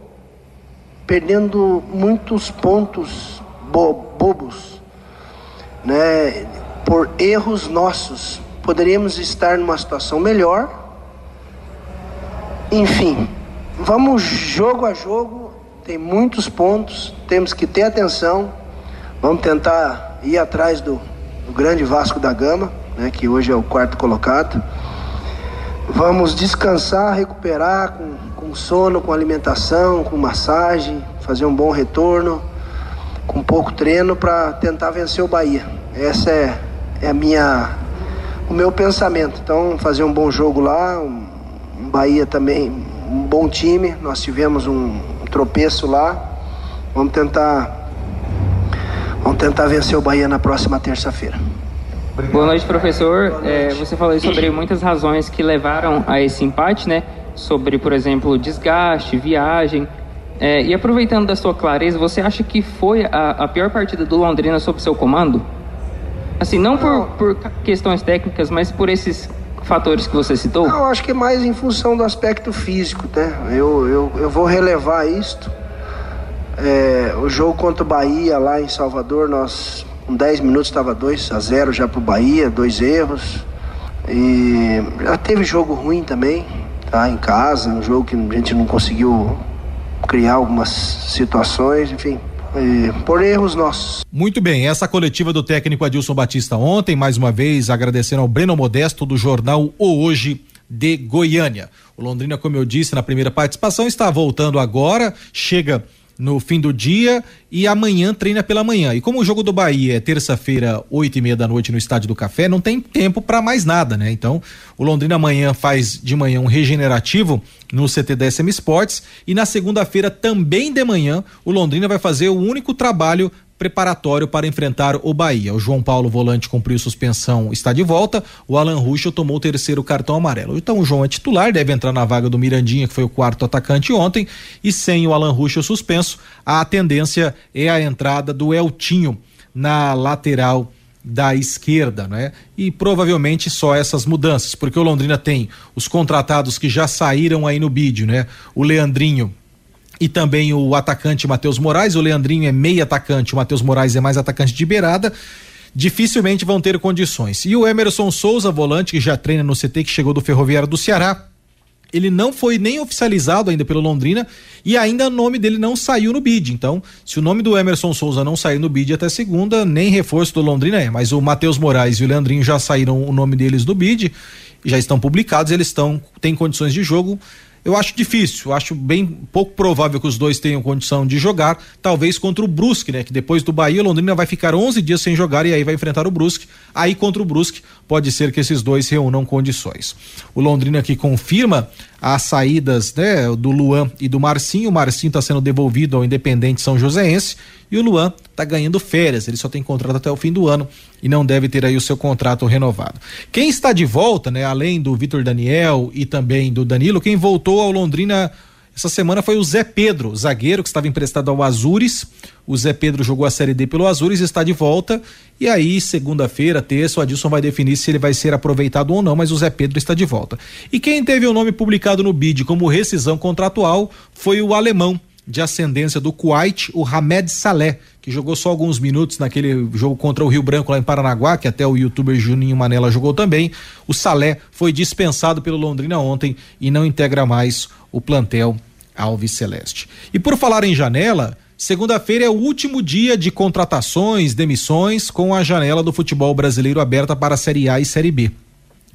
perdendo muitos pontos bobos, né? Por erros nossos. Poderíamos estar numa situação melhor. Enfim, vamos jogo a jogo, tem muitos pontos, temos que ter atenção, vamos tentar ir atrás do grande Vasco da Gama, né, que hoje é o 4º colocado. Vamos descansar, recuperar com sono, com alimentação, com massagem, fazer um bom retorno, com pouco treino, para tentar vencer o Bahia. Essa é o meu pensamento. Então, fazer um bom jogo lá, um Bahia também, um bom time, nós tivemos um tropeço lá, vamos tentar vencer o Bahia na próxima terça-feira. Boa noite, professor. Boa noite. Você falou sobre muitas razões que levaram a esse empate, né? Sobre, por exemplo, desgaste, viagem, e aproveitando da sua clareza, você acha que foi a pior partida do Londrina sob seu comando? Assim, não por questões técnicas, mas por esses fatores que você citou? Não, acho que é mais em função do aspecto físico, né? Eu vou relevar isto. O jogo contra o Bahia lá em Salvador, nós com 10 minutos estava 2-0 já pro Bahia, 2 erros. E já teve jogo ruim também, tá? Em casa, um jogo que a gente não conseguiu criar algumas situações, enfim, por erros nossos. Muito bem, essa coletiva do técnico Adilson Batista ontem, mais uma vez agradecendo ao Breno Modesto do jornal O Hoje de Goiânia. O Londrina, como eu disse na primeira participação, está voltando agora, chega no fim do dia e amanhã treina pela manhã. E como o jogo do Bahia é terça-feira, 20h30 no Estádio do Café, não tem tempo para mais nada, né? Então, o Londrina amanhã faz de manhã um regenerativo no CT da SM Sports, e na segunda-feira, também de manhã, o Londrina vai fazer o único trabalho preparatório para enfrentar o Bahia. O João Paulo, volante, cumpriu suspensão, está de volta. O Alan Ruschel tomou o 3º cartão amarelo. Então o João é titular, deve entrar na vaga do Mirandinha, que foi o 4º atacante ontem, e sem o Alan Ruschel suspenso, a tendência é a entrada do Eltinho na lateral da esquerda, né? E provavelmente só essas mudanças, porque o Londrina tem os contratados que já saíram aí no bid, né? O Leandrinho e também o atacante Matheus Moraes. O Leandrinho é meio atacante, o Matheus Moraes é mais atacante de beirada. Dificilmente vão ter condições. E o Emerson Souza, volante, que já treina no CT, que chegou do Ferroviário do Ceará, ele não foi nem oficializado ainda pelo Londrina e ainda o nome dele não saiu no bid. Então, se o nome do Emerson Souza não sair no bid até segunda, nem reforço do Londrina é, mas o Matheus Moraes e o Leandrinho já saíram o nome deles do bid. já estão publicados, eles têm condições de jogo. Eu acho difícil, acho bem pouco provável que os dois tenham condição de jogar, talvez contra o Brusque, né? Que depois do Bahia, Londrina vai ficar 11 dias sem jogar e aí vai enfrentar o Brusque. Aí contra o Brusque pode ser que esses dois reúnam condições. O Londrina que confirma as saídas, né, do Luan e do Marcinho. O Marcinho está sendo devolvido ao Independente São Joséense e o Luan está ganhando férias. Ele só tem contrato até o fim do ano e não deve ter aí o seu contrato renovado. Quem está de volta, né, além do Vitor Daniel e também do Danilo, quem voltou ao Londrina essa semana foi o Zé Pedro, zagueiro que estava emprestado ao Azures. O Zé Pedro jogou a Série D pelo Azures, está de volta, e aí segunda-feira, terça, o Adilson vai definir se ele vai ser aproveitado ou não, mas o Zé Pedro está de volta. E quem teve o nome publicado no BID como rescisão contratual foi o alemão de ascendência do Kuwait, o Hamed Saleh, que jogou só alguns minutos naquele jogo contra o Rio Branco lá em Paranaguá, que até o youtuber Juninho Manela jogou também. O Saleh foi dispensado pelo Londrina ontem e não integra mais o plantel Alves Celeste. E por falar em janela, segunda-feira é o último dia de contratações, demissões, com a janela do futebol brasileiro aberta para a Série A e Série B.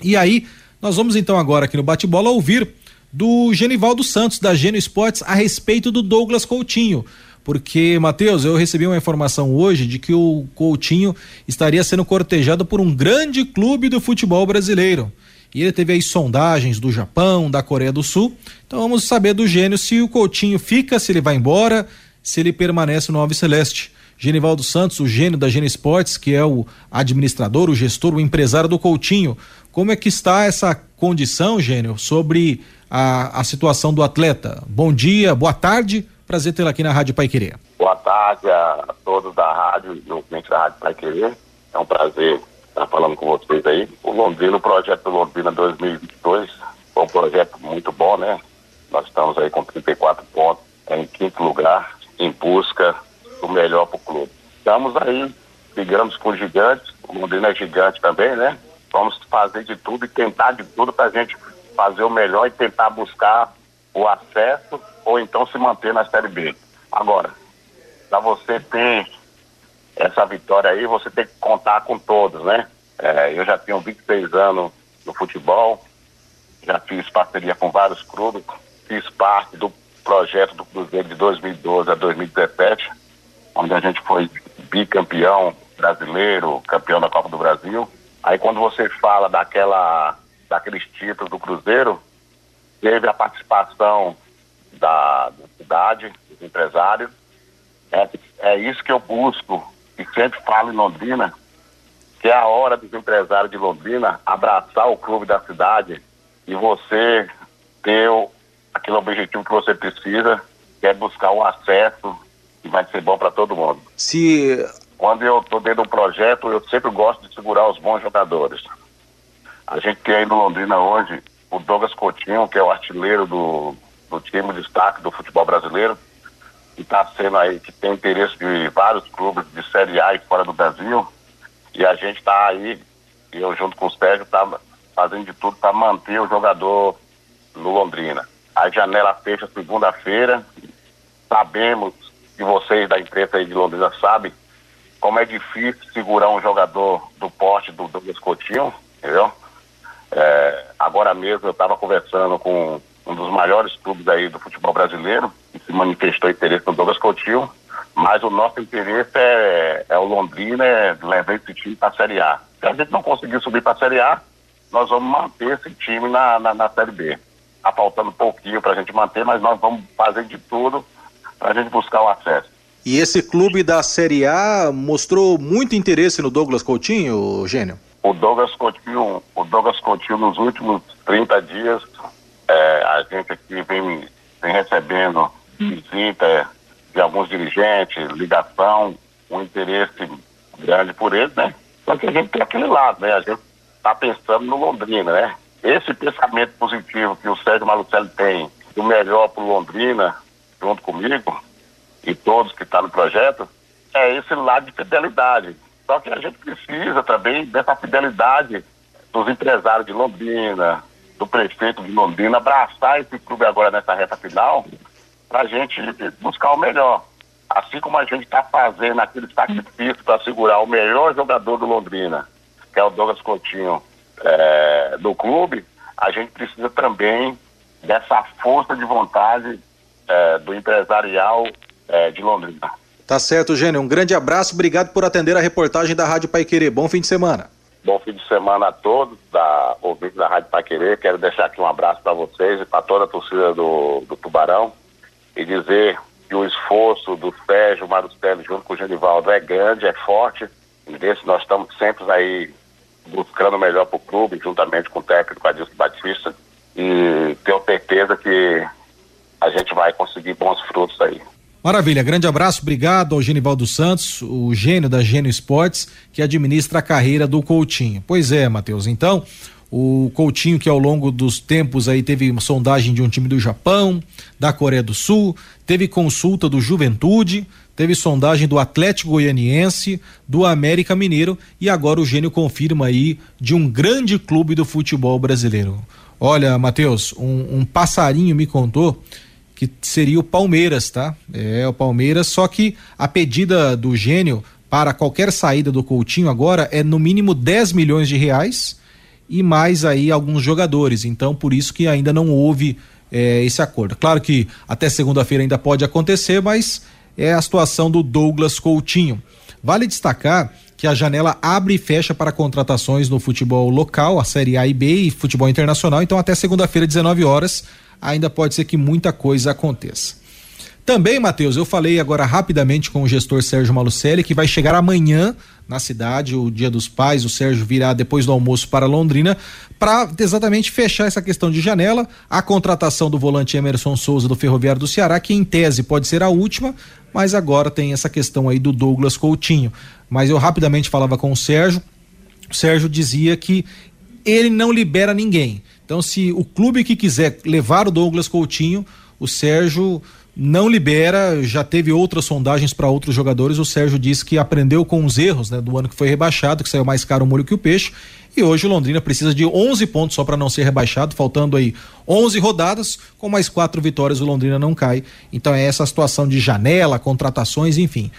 E aí, nós vamos então agora aqui no Bate-Bola ouvir do Genivaldo Santos, da Geno Esportes, a respeito do Douglas Coutinho. Porque, Matheus, eu recebi uma informação hoje de que o Coutinho estaria sendo cortejado por um grande clube do futebol brasileiro. E ele teve aí sondagens do Japão, da Coreia do Sul. Então vamos saber do Gênio se o Coutinho fica, se ele vai embora, se ele permanece no Alves Celeste. Genivaldo Santos, o Gênio da Geno Esportes, que é o administrador, o gestor, o empresário do Coutinho. Como é que está essa condição, Gênio, sobre a situação do atleta? Bom dia, boa tarde, prazer tê-lo aqui na Rádio Paiquerê. Boa tarde a todos da rádio, ouvintes da Rádio Paiquerê. É um prazer estar falando com vocês aí. O Londrina, o projeto Londrina 2022 foi um projeto muito bom, né? Nós estamos aí com 34 pontos em quinto lugar, em busca do melhor para o clube. Estamos aí, brigamos com gigantes, o Londrina é gigante também, né? Vamos fazer de tudo e tentar de tudo para a gente fazer o melhor e tentar buscar o acesso ou então se manter na Série B. Agora, para você ter essa vitória aí, você tem que contar com todos, né? Eu já tenho 26 anos no futebol, já fiz parceria com vários clubes, fiz parte do projeto do Cruzeiro de 2012 a 2017, onde a gente foi bicampeão brasileiro, campeão da Copa do Brasil. Aí quando você fala daqueles títulos do Cruzeiro, teve a participação da cidade, dos empresários. É isso que eu busco e sempre falo em Londrina, que é a hora dos empresários de Londrina abraçar o clube da cidade e você ter aquele objetivo que você precisa, que é buscar o acesso, que vai ser bom para todo mundo. Quando eu estou dentro do projeto, eu sempre gosto de segurar os bons jogadores. A gente tem aí no Londrina hoje o Douglas Coutinho, que é o artilheiro do time, de destaque do futebol brasileiro, que está sendo aí, que tem interesse de vários clubes de Série A e fora do Brasil. E a gente está aí, eu junto com o Sérgio, está fazendo de tudo para manter o jogador no Londrina. A janela fecha segunda-feira. Sabemos, e vocês da imprensa aí de Londrina sabem, como é difícil segurar um jogador do porte do Douglas Coutinho, entendeu? Agora mesmo eu estava conversando com um dos maiores clubes aí do futebol brasileiro, que se manifestou interesse no Douglas Coutinho, mas o nosso interesse é o Londrina, levar esse time para a Série A. Se a gente não conseguir subir para a Série A, nós vamos manter esse time na Série B. Está faltando um pouquinho para a gente manter, mas nós vamos fazer de tudo para a gente buscar o acesso. E esse clube da Série A mostrou muito interesse no Douglas Coutinho, Gênio? O Douglas Coutinho nos últimos 30 dias, a gente aqui vem recebendo visita de alguns dirigentes, ligação, um interesse grande por ele, né? Só que a gente tem aquele lado, né? A gente tá pensando no Londrina, né? Esse pensamento positivo que o Sérgio Malucelli tem, do melhor pro Londrina, junto comigo, e todos que estão no projeto, é esse lado de fidelidade. Só que a gente precisa também dessa fidelidade dos empresários de Londrina, do prefeito de Londrina, abraçar esse clube agora nessa reta final, para a gente buscar o melhor. Assim como a gente está fazendo aquele sacrifício para segurar o melhor jogador do Londrina, que é o Douglas Coutinho, do clube, a gente precisa também dessa força de vontade do empresarial de Londrina. Tá certo, Gênio. Um grande abraço, obrigado por atender a reportagem da Rádio Paiquerê. Bom fim de semana. Bom fim de semana a todos, ouvintes da Rádio Paiquerê. Quero deixar aqui um abraço para vocês e para toda a torcida do Tubarão e dizer que o esforço do Sérgio Marustelli junto com o Genivaldo é grande, é forte. Nós estamos sempre aí buscando o melhor para o clube, juntamente com o técnico Adilson Batista, e tenho certeza que a gente vai conseguir bons frutos aí. Maravilha, grande abraço, obrigado ao Genivaldo Santos, o gênio da Gênio Esportes, que administra a carreira do Coutinho. Pois é, Matheus, então, o Coutinho que ao longo dos tempos aí teve uma sondagem de um time do Japão, da Coreia do Sul, teve consulta do Juventude, teve sondagem do Atlético Goianiense, do América Mineiro, e agora o Gênio confirma aí de um grande clube do futebol brasileiro. Olha, Matheus, um passarinho me contou que seria o Palmeiras, tá? É o Palmeiras, só que a pedida do Gênio para qualquer saída do Coutinho agora é no mínimo 10 milhões de reais e mais aí alguns jogadores, então por isso que ainda não houve esse acordo. Claro que até segunda-feira ainda pode acontecer, mas é a situação do Douglas Coutinho. Vale destacar que a janela abre e fecha para contratações no futebol local, a Série A e B e futebol internacional, então até segunda-feira, 19 horas, ainda pode ser que muita coisa aconteça. Também, Matheus, eu falei agora rapidamente com o gestor Sérgio Malucelli, que vai chegar amanhã na cidade, o Dia dos Pais, o Sérgio virá depois do almoço para Londrina, para exatamente fechar essa questão de janela, a contratação do volante Emerson Souza do Ferroviário do Ceará, que em tese pode ser a última, mas agora tem essa questão aí do Douglas Coutinho. Mas eu rapidamente falava com o Sérgio dizia que ele não libera ninguém. Então, se o clube que quiser levar o Douglas Coutinho, o Sérgio não libera, já teve outras sondagens para outros jogadores, o Sérgio disse que aprendeu com os erros, né, do ano que foi rebaixado, que saiu mais caro o molho que o peixe, e hoje o Londrina precisa de 11 pontos só para não ser rebaixado, faltando aí 11 rodadas, com mais 4 vitórias o Londrina não cai. Então é essa situação de janela, contratações, enfim,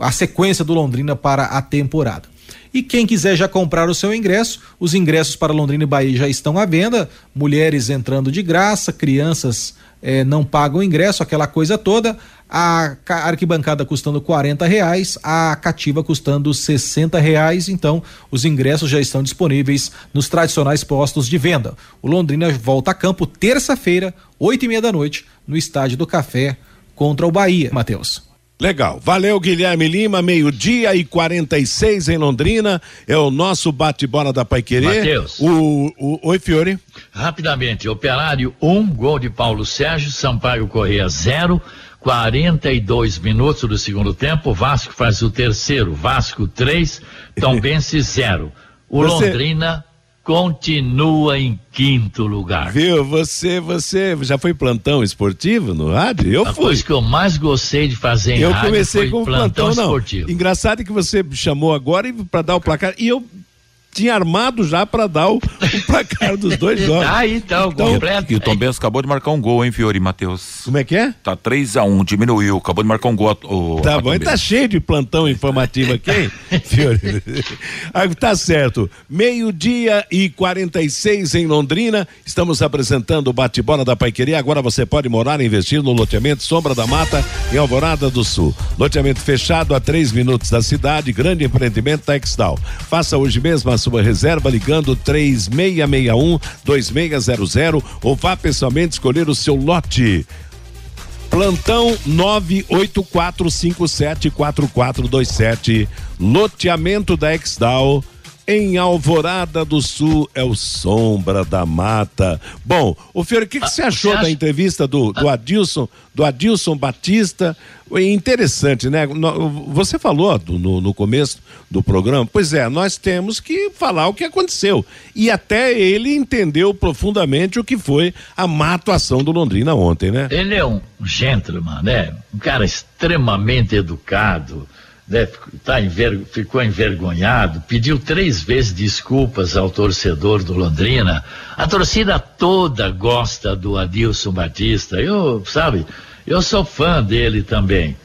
a sequência do Londrina para a temporada. E quem quiser já comprar o seu ingresso, os ingressos para Londrina e Bahia já estão à venda, mulheres entrando de graça, crianças não pagam ingresso, aquela coisa toda, a arquibancada custando R$40, a cativa custando R$60, então os ingressos já estão disponíveis nos tradicionais postos de venda. O Londrina volta a campo terça-feira, 20h30, no Estádio do Café contra o Bahia, Matheus. Legal, valeu Guilherme Lima, 12:46 em Londrina, é o nosso bate-bola da Paiquerê. Matheus. Oi, Fiore. Rapidamente, Operário 1, gol de Paulo Sérgio, Sampaio Corrêa 0, 42 minutos do segundo tempo, Vasco faz o terceiro, Vasco 3, Tombense 0. Londrina continua em quinto lugar. Viu, você já foi plantão esportivo no rádio? Eu fui. A coisa que eu mais gostei de fazer em rádio comecei com plantão esportivo. Não. Engraçado que você chamou agora para dar o placar e eu tinha armado já para dar o placar dos dois jogos. Ah, então, completo. E o Tombense acabou de marcar um gol, hein, Fiori, Matheus? Como é que é? Tá 3-1, diminuiu, acabou de marcar um gol. Tá bom, e tá cheio de plantão informativo aqui, hein, Fiori? Tá certo, 12:46 em Londrina, estamos apresentando o bate-bola da Paiquerê. Agora você pode morar e investir no loteamento Sombra da Mata, em Alvorada do Sul. Loteamento fechado a 3 minutos da cidade, grande empreendimento Textal. Faça hoje mesmo a sua reserva ligando 3661-2600 ou vá pessoalmente escolher o seu lote. Plantão 984574427. Loteamento da Exdal em Alvorada do Sul é o Sombra da Mata. Bom, o Fiore, o que você achou da entrevista do Adilson Batista? Interessante, né? Você falou no começo do programa, pois é, nós temos que falar o que aconteceu. E até ele entendeu profundamente o que foi a má atuação do Londrina ontem, né? Ele é um gentleman, né? Um cara extremamente educado. Né, ficou envergonhado, pediu 3 vezes desculpas ao torcedor do Londrina. A torcida toda gosta do Adilson Batista, eu sou fã dele também.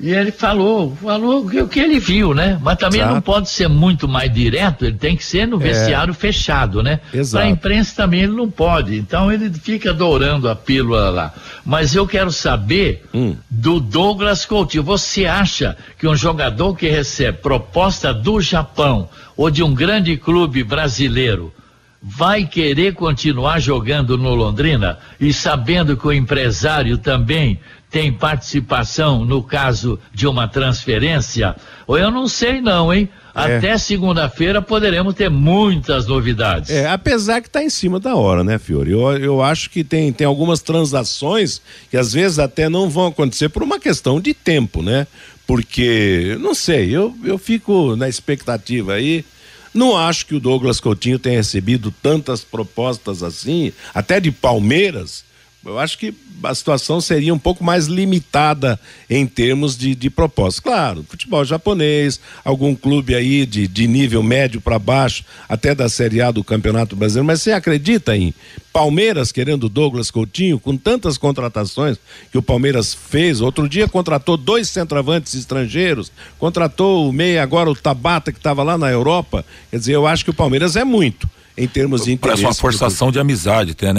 E ele falou o que ele viu, né? Mas também Exato. Não pode ser muito mais direto, ele tem que ser no vestiário fechado, né? Para a imprensa também ele não pode, então ele fica dourando a pílula lá. Mas eu quero saber do Douglas Coutinho, você acha que um jogador que recebe proposta do Japão ou de um grande clube brasileiro vai querer continuar jogando no Londrina? E sabendo que o empresário também tem participação no caso de uma transferência? Eu não sei não, hein? Até segunda-feira poderemos ter muitas novidades. Apesar que tá em cima da hora, né, Fiori? Eu acho que tem algumas transações que às vezes até não vão acontecer por uma questão de tempo, né? Porque, não sei, eu fico na expectativa aí. Não acho que o Douglas Coutinho tenha recebido tantas propostas assim, até de Palmeiras. Eu acho que a situação seria um pouco mais limitada em termos de propostas. Claro, futebol japonês, algum clube aí de nível médio para baixo, até da Série A do Campeonato Brasileiro. Mas você acredita em Palmeiras querendo Douglas Coutinho, com tantas contratações que o Palmeiras fez? Outro dia contratou 2 centroavantes estrangeiros, contratou o meia, agora o Tabata, que estava lá na Europa. Quer dizer, eu acho que o Palmeiras é muito em termos de interesse. Parece uma forçação de amizade, né?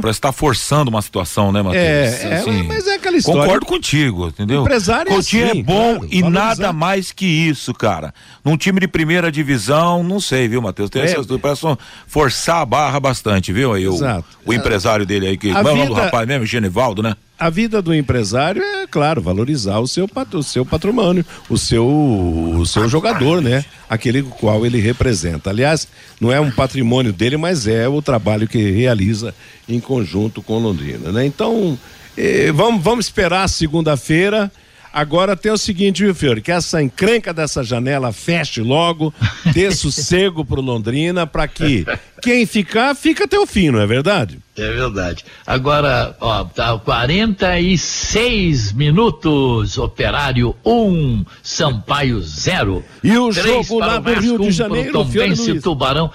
Parece estar forçando uma situação, né, Matheus? Assim, mas é aquela história. Concordo contigo, entendeu? O empresário Coutinho é bom, claro, e nada mais que isso, cara. Num time de primeira divisão, não sei, viu, Matheus? Tem essas duas, parece forçar a barra bastante, viu? Aí o empresário dele aí, que é o nome do rapaz mesmo, Genivaldo, né? A vida do empresário é, claro, valorizar o seu patrimônio, o seu jogador, né? Aquele qual ele representa. Aliás, não é um patrimônio dele, mas é o trabalho que realiza em conjunto com Londrina, né? Então, vamos esperar segunda-feira. Agora tem o seguinte, viu, Fiori? Que essa encrenca dessa janela feche logo, dê sossego pro Londrina, para que quem ficar, fica até o fim, não é verdade? É verdade. Agora, tá 46 minutos, Operário 1, Sampaio 0. E o jogo lá do Rio de Janeiro, Fiori Luiz. Tubarão,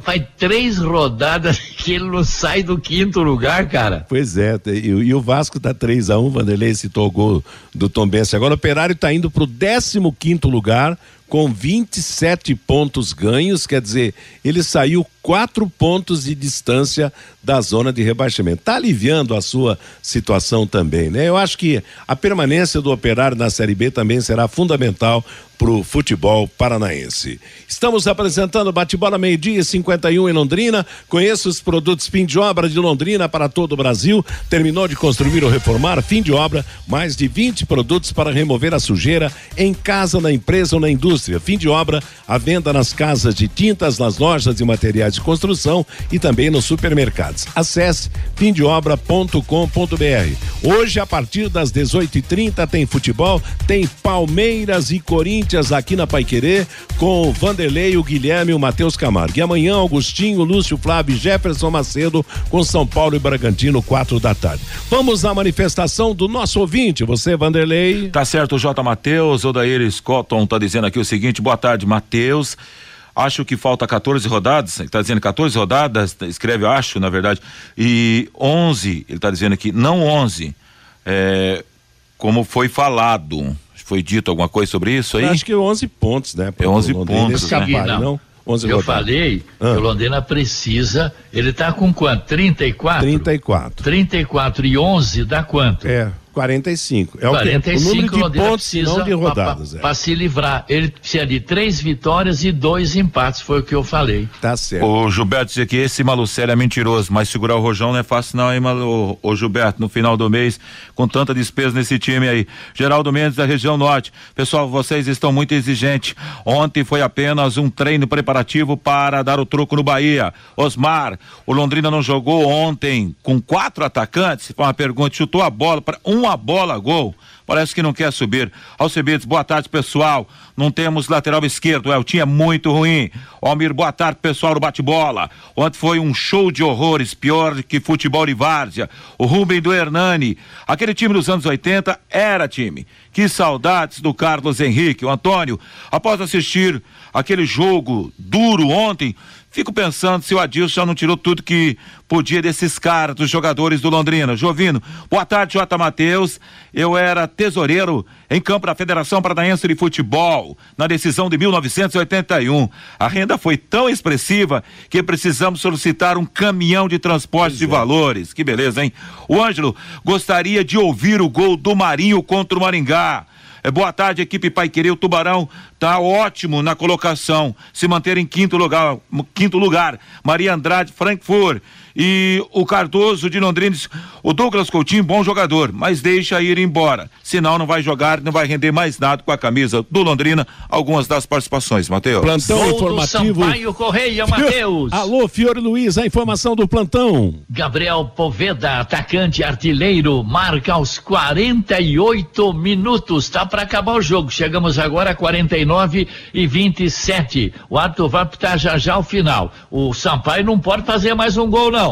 faz 3 rodadas que ele não sai do 5º lugar, cara. Pois é, e o Vasco tá 3-1, Vanderlei citou o gol do Tombense. Agora o Operário tá indo pro 15º lugar, com 27 pontos ganhos, quer dizer, ele saiu 4 pontos de distância da zona de rebaixamento. Tá aliviando a sua situação também, né? Eu acho que a permanência do Operário na Série B também será fundamental pro futebol paranaense. Estamos apresentando Bate-Bola meio-dia e 51 em Londrina. Conheça os produtos fim de obra de Londrina para todo o Brasil. Terminou de construir ou reformar, fim de obra, mais de 20 produtos para remover a sujeira em casa, na empresa ou na indústria. Fim de obra, à venda nas casas de tintas, nas lojas de materiais de construção e também nos supermercados. Acesse fimdeobra.com.br. Hoje, a partir das 18h30, tem futebol, tem Palmeiras e Corinthians aqui na Paiquerê, com o Vanderlei, o Guilherme e o Matheus Camargo. E amanhã, Augustinho, Lúcio Flávio e Jefferson Macedo, com São Paulo e Bragantino, 4 da tarde. Vamos à manifestação do nosso ouvinte, você, Vanderlei. Tá certo, J. Matheus. Odair Scotton tá dizendo aqui o seguinte: boa tarde, Matheus. Acho que falta 14 rodadas, ele tá dizendo 14 rodadas, escreve acho, na verdade, e 11, ele tá dizendo aqui, não 11, como foi falado. Foi dito alguma coisa sobre isso aí? Eu acho que 11 pontos, né? É 11 pontos, escapar, né? Não, 11 eu falei que o Londrina precisa, ele tá com quanto? 34? 34. 34 e 11 dá quanto? 45. 45 o número de Londrina pontos, não de rodadas. Para se livrar, ele precisa de 3 vitórias e 2 empates, foi o que eu falei. Tá certo. O Gilberto dizia que esse Malucelli é mentiroso, mas segurar o Rojão não é fácil não, hein, Malu? Ô Gilberto, no final do mês, com tanta despesa nesse time aí. Geraldo Mendes, da região norte. Pessoal, vocês estão muito exigentes. Ontem foi apenas um treino preparativo para dar o troco no Bahia. Osmar, o Londrina não jogou ontem com 4 atacantes? Foi uma pergunta, chutou a bola para uma bola, gol. Parece que não quer subir. Alcibiades, boa tarde, pessoal. Não temos lateral esquerdo, o Eltinho é muito ruim. Almir, boa tarde, pessoal do Bate-Bola. Ontem foi um show de horrores, pior que futebol de várzea. O Rubem do Hernani, aquele time dos anos 80 era time. Que saudades do Carlos Henrique. O Antônio, após assistir aquele jogo duro ontem, Fico pensando se o Adilson já não tirou tudo que podia desses caras, dos jogadores do Londrina. Jovino, boa tarde, J. Matheus. Eu era tesoureiro em campo da Federação Paranaense de Futebol, na decisão de 1981. A renda foi tão expressiva que precisamos solicitar um caminhão de transporte de valores. Que beleza, hein? O Ângelo, gostaria de ouvir o gol do Marinho contra o Maringá. Boa tarde, equipe Paiquerê. O Tubarão tá ótimo na colocação, se manter em quinto lugar. Maria Andrade, Frankfurt. E o Cardoso de Londrina, o Douglas Coutinho, bom jogador, mas deixa ir embora, senão não vai jogar, não vai render mais nada com a camisa do Londrina. Algumas das participações, Matheus. Plantão Gol informativo. Sampaio Correia, Matheus. Alô, Fiore Luiz, a informação do plantão. Gabriel Poveda, atacante artilheiro, marca aos 48 minutos, tá para acabar o jogo, chegamos agora a 49:27, o árbitro vai apitar já o final. O Sampaio não pode fazer mais um gol, não.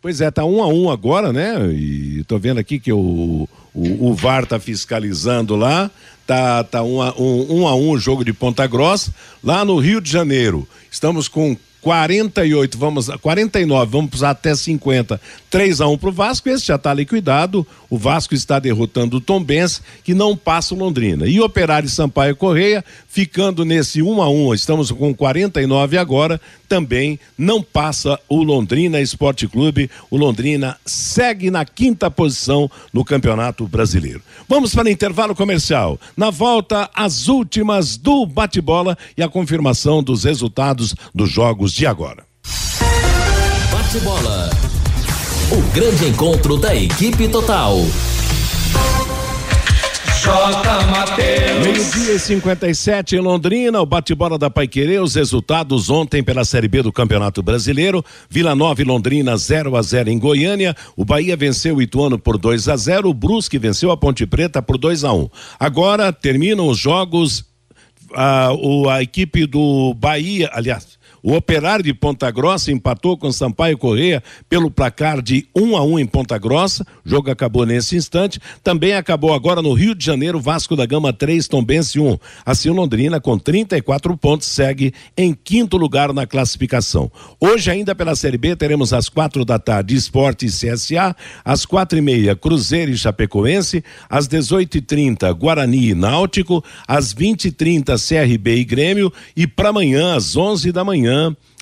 Pois é, tá 1-1 agora, né? E tô vendo aqui que o VAR tá fiscalizando lá, tá 1-1 o jogo de Ponta Grossa, lá no Rio de Janeiro. Estamos com 48, vamos a 49, vamos até 50. 3-1 pro Vasco, esse já tá liquidado. O Vasco está derrotando o Tombense, que não passa o Londrina. E o Operário Sampaio Correia, ficando nesse 1-1, estamos com 49 agora, também não passa o Londrina Esporte Clube. O Londrina segue na quinta posição no Campeonato Brasileiro. Vamos para o intervalo comercial. Na volta, as últimas do bate-bola e a confirmação dos resultados dos jogos de agora. Bate-bola. O grande encontro da equipe total. Meio-dia e 57 em Londrina, o bate-bola da Paiquerê, os resultados ontem pela Série B do Campeonato Brasileiro. Vila Nova e Londrina 0-0 em Goiânia, o Bahia venceu o Ituano por 2-0, o Brusque venceu a Ponte Preta por 2-1. Agora terminam os jogos, a equipe do Bahia, aliás, o Operário de Ponta Grossa empatou com Sampaio Correia pelo placar de 1-1 em Ponta Grossa. O jogo acabou nesse instante. Também acabou agora no Rio de Janeiro, Vasco da Gama 3, Tombense 1. Assim, o Londrina, com 34 pontos, segue em quinto lugar na classificação. Hoje, ainda pela Série B, teremos às 16h Sport e CSA, às 16h30 Cruzeiro e Chapecoense, às 18h30 Guarani e Náutico, às 20h30 CRB e Grêmio, e para amanhã, às 11h da manhã,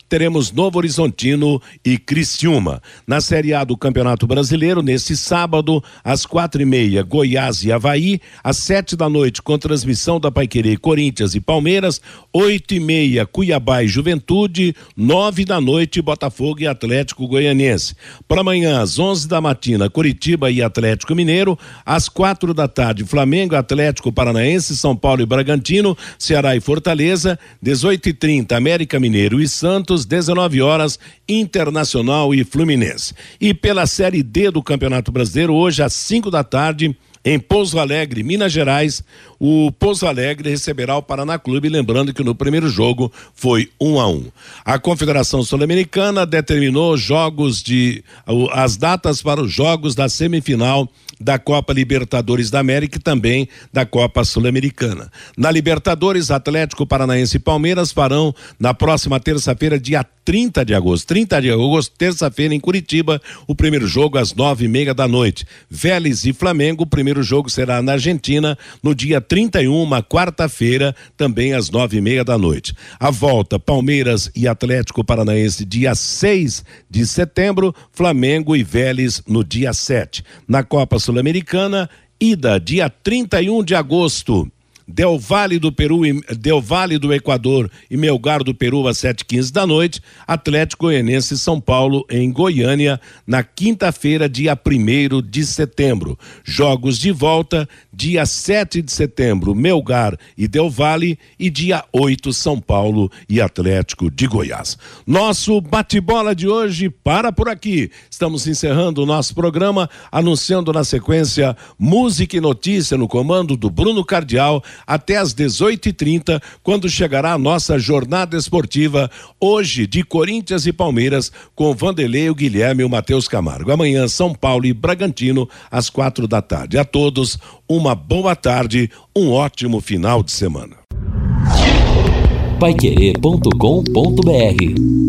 teremos Novo Horizontino e Criciúma. Na Série A do Campeonato Brasileiro, nesse sábado, às 16h30, Goiás e Avaí, às 19h, com transmissão da Paiquerê, Corinthians e Palmeiras, 20h30, Cuiabá e Juventude, 21h, Botafogo e Atlético Goianiense. Para amanhã, às 11h, Curitiba e Atlético Mineiro, às 16h, Flamengo, Atlético Paranaense, São Paulo e Bragantino, Ceará e Fortaleza, 18h30, América Mineiro e Santos, 19h, Internacional e Fluminense. E pela Série D do Campeonato Brasileiro, hoje às 5h, em Pouso Alegre, Minas Gerais, o Pouso Alegre receberá o Paraná Clube, lembrando que no primeiro jogo foi 1-1. A Confederação Sul-Americana determinou as datas para os jogos da semifinal da Copa Libertadores da América e também da Copa Sul-Americana. Na Libertadores, Atlético Paranaense e Palmeiras farão na próxima terça-feira, dia 30 de agosto, terça-feira, em Curitiba, o primeiro jogo às 21h. Vélez e Flamengo, o primeiro jogo será na Argentina, no dia 31, quarta-feira, também às 21h. A volta, Palmeiras e Atlético Paranaense, dia 6 de setembro, Flamengo e Vélez no dia 7. Na Copa Sul-Americana, ida, dia 31 de agosto. Del Valle do Equador e Melgar do Peru às 19h15, Atlético Goianiense e São Paulo em Goiânia na quinta-feira, dia 1º de setembro. Jogos de volta, dia 7 de setembro, Melgar e Del Valle, e dia 8, São Paulo e Atlético de Goiás. Nosso bate-bola de hoje para por aqui. Estamos encerrando o nosso programa, anunciando na sequência música e notícia no comando do Bruno Cardial, até às 18h30, quando chegará a nossa jornada esportiva, hoje de Corinthians e Palmeiras, com o Vanderlei, o Guilherme e o Matheus Camargo. Amanhã, São Paulo e Bragantino, às 16h. A todos, uma boa tarde, um ótimo final de semana. paiquerê.com.br.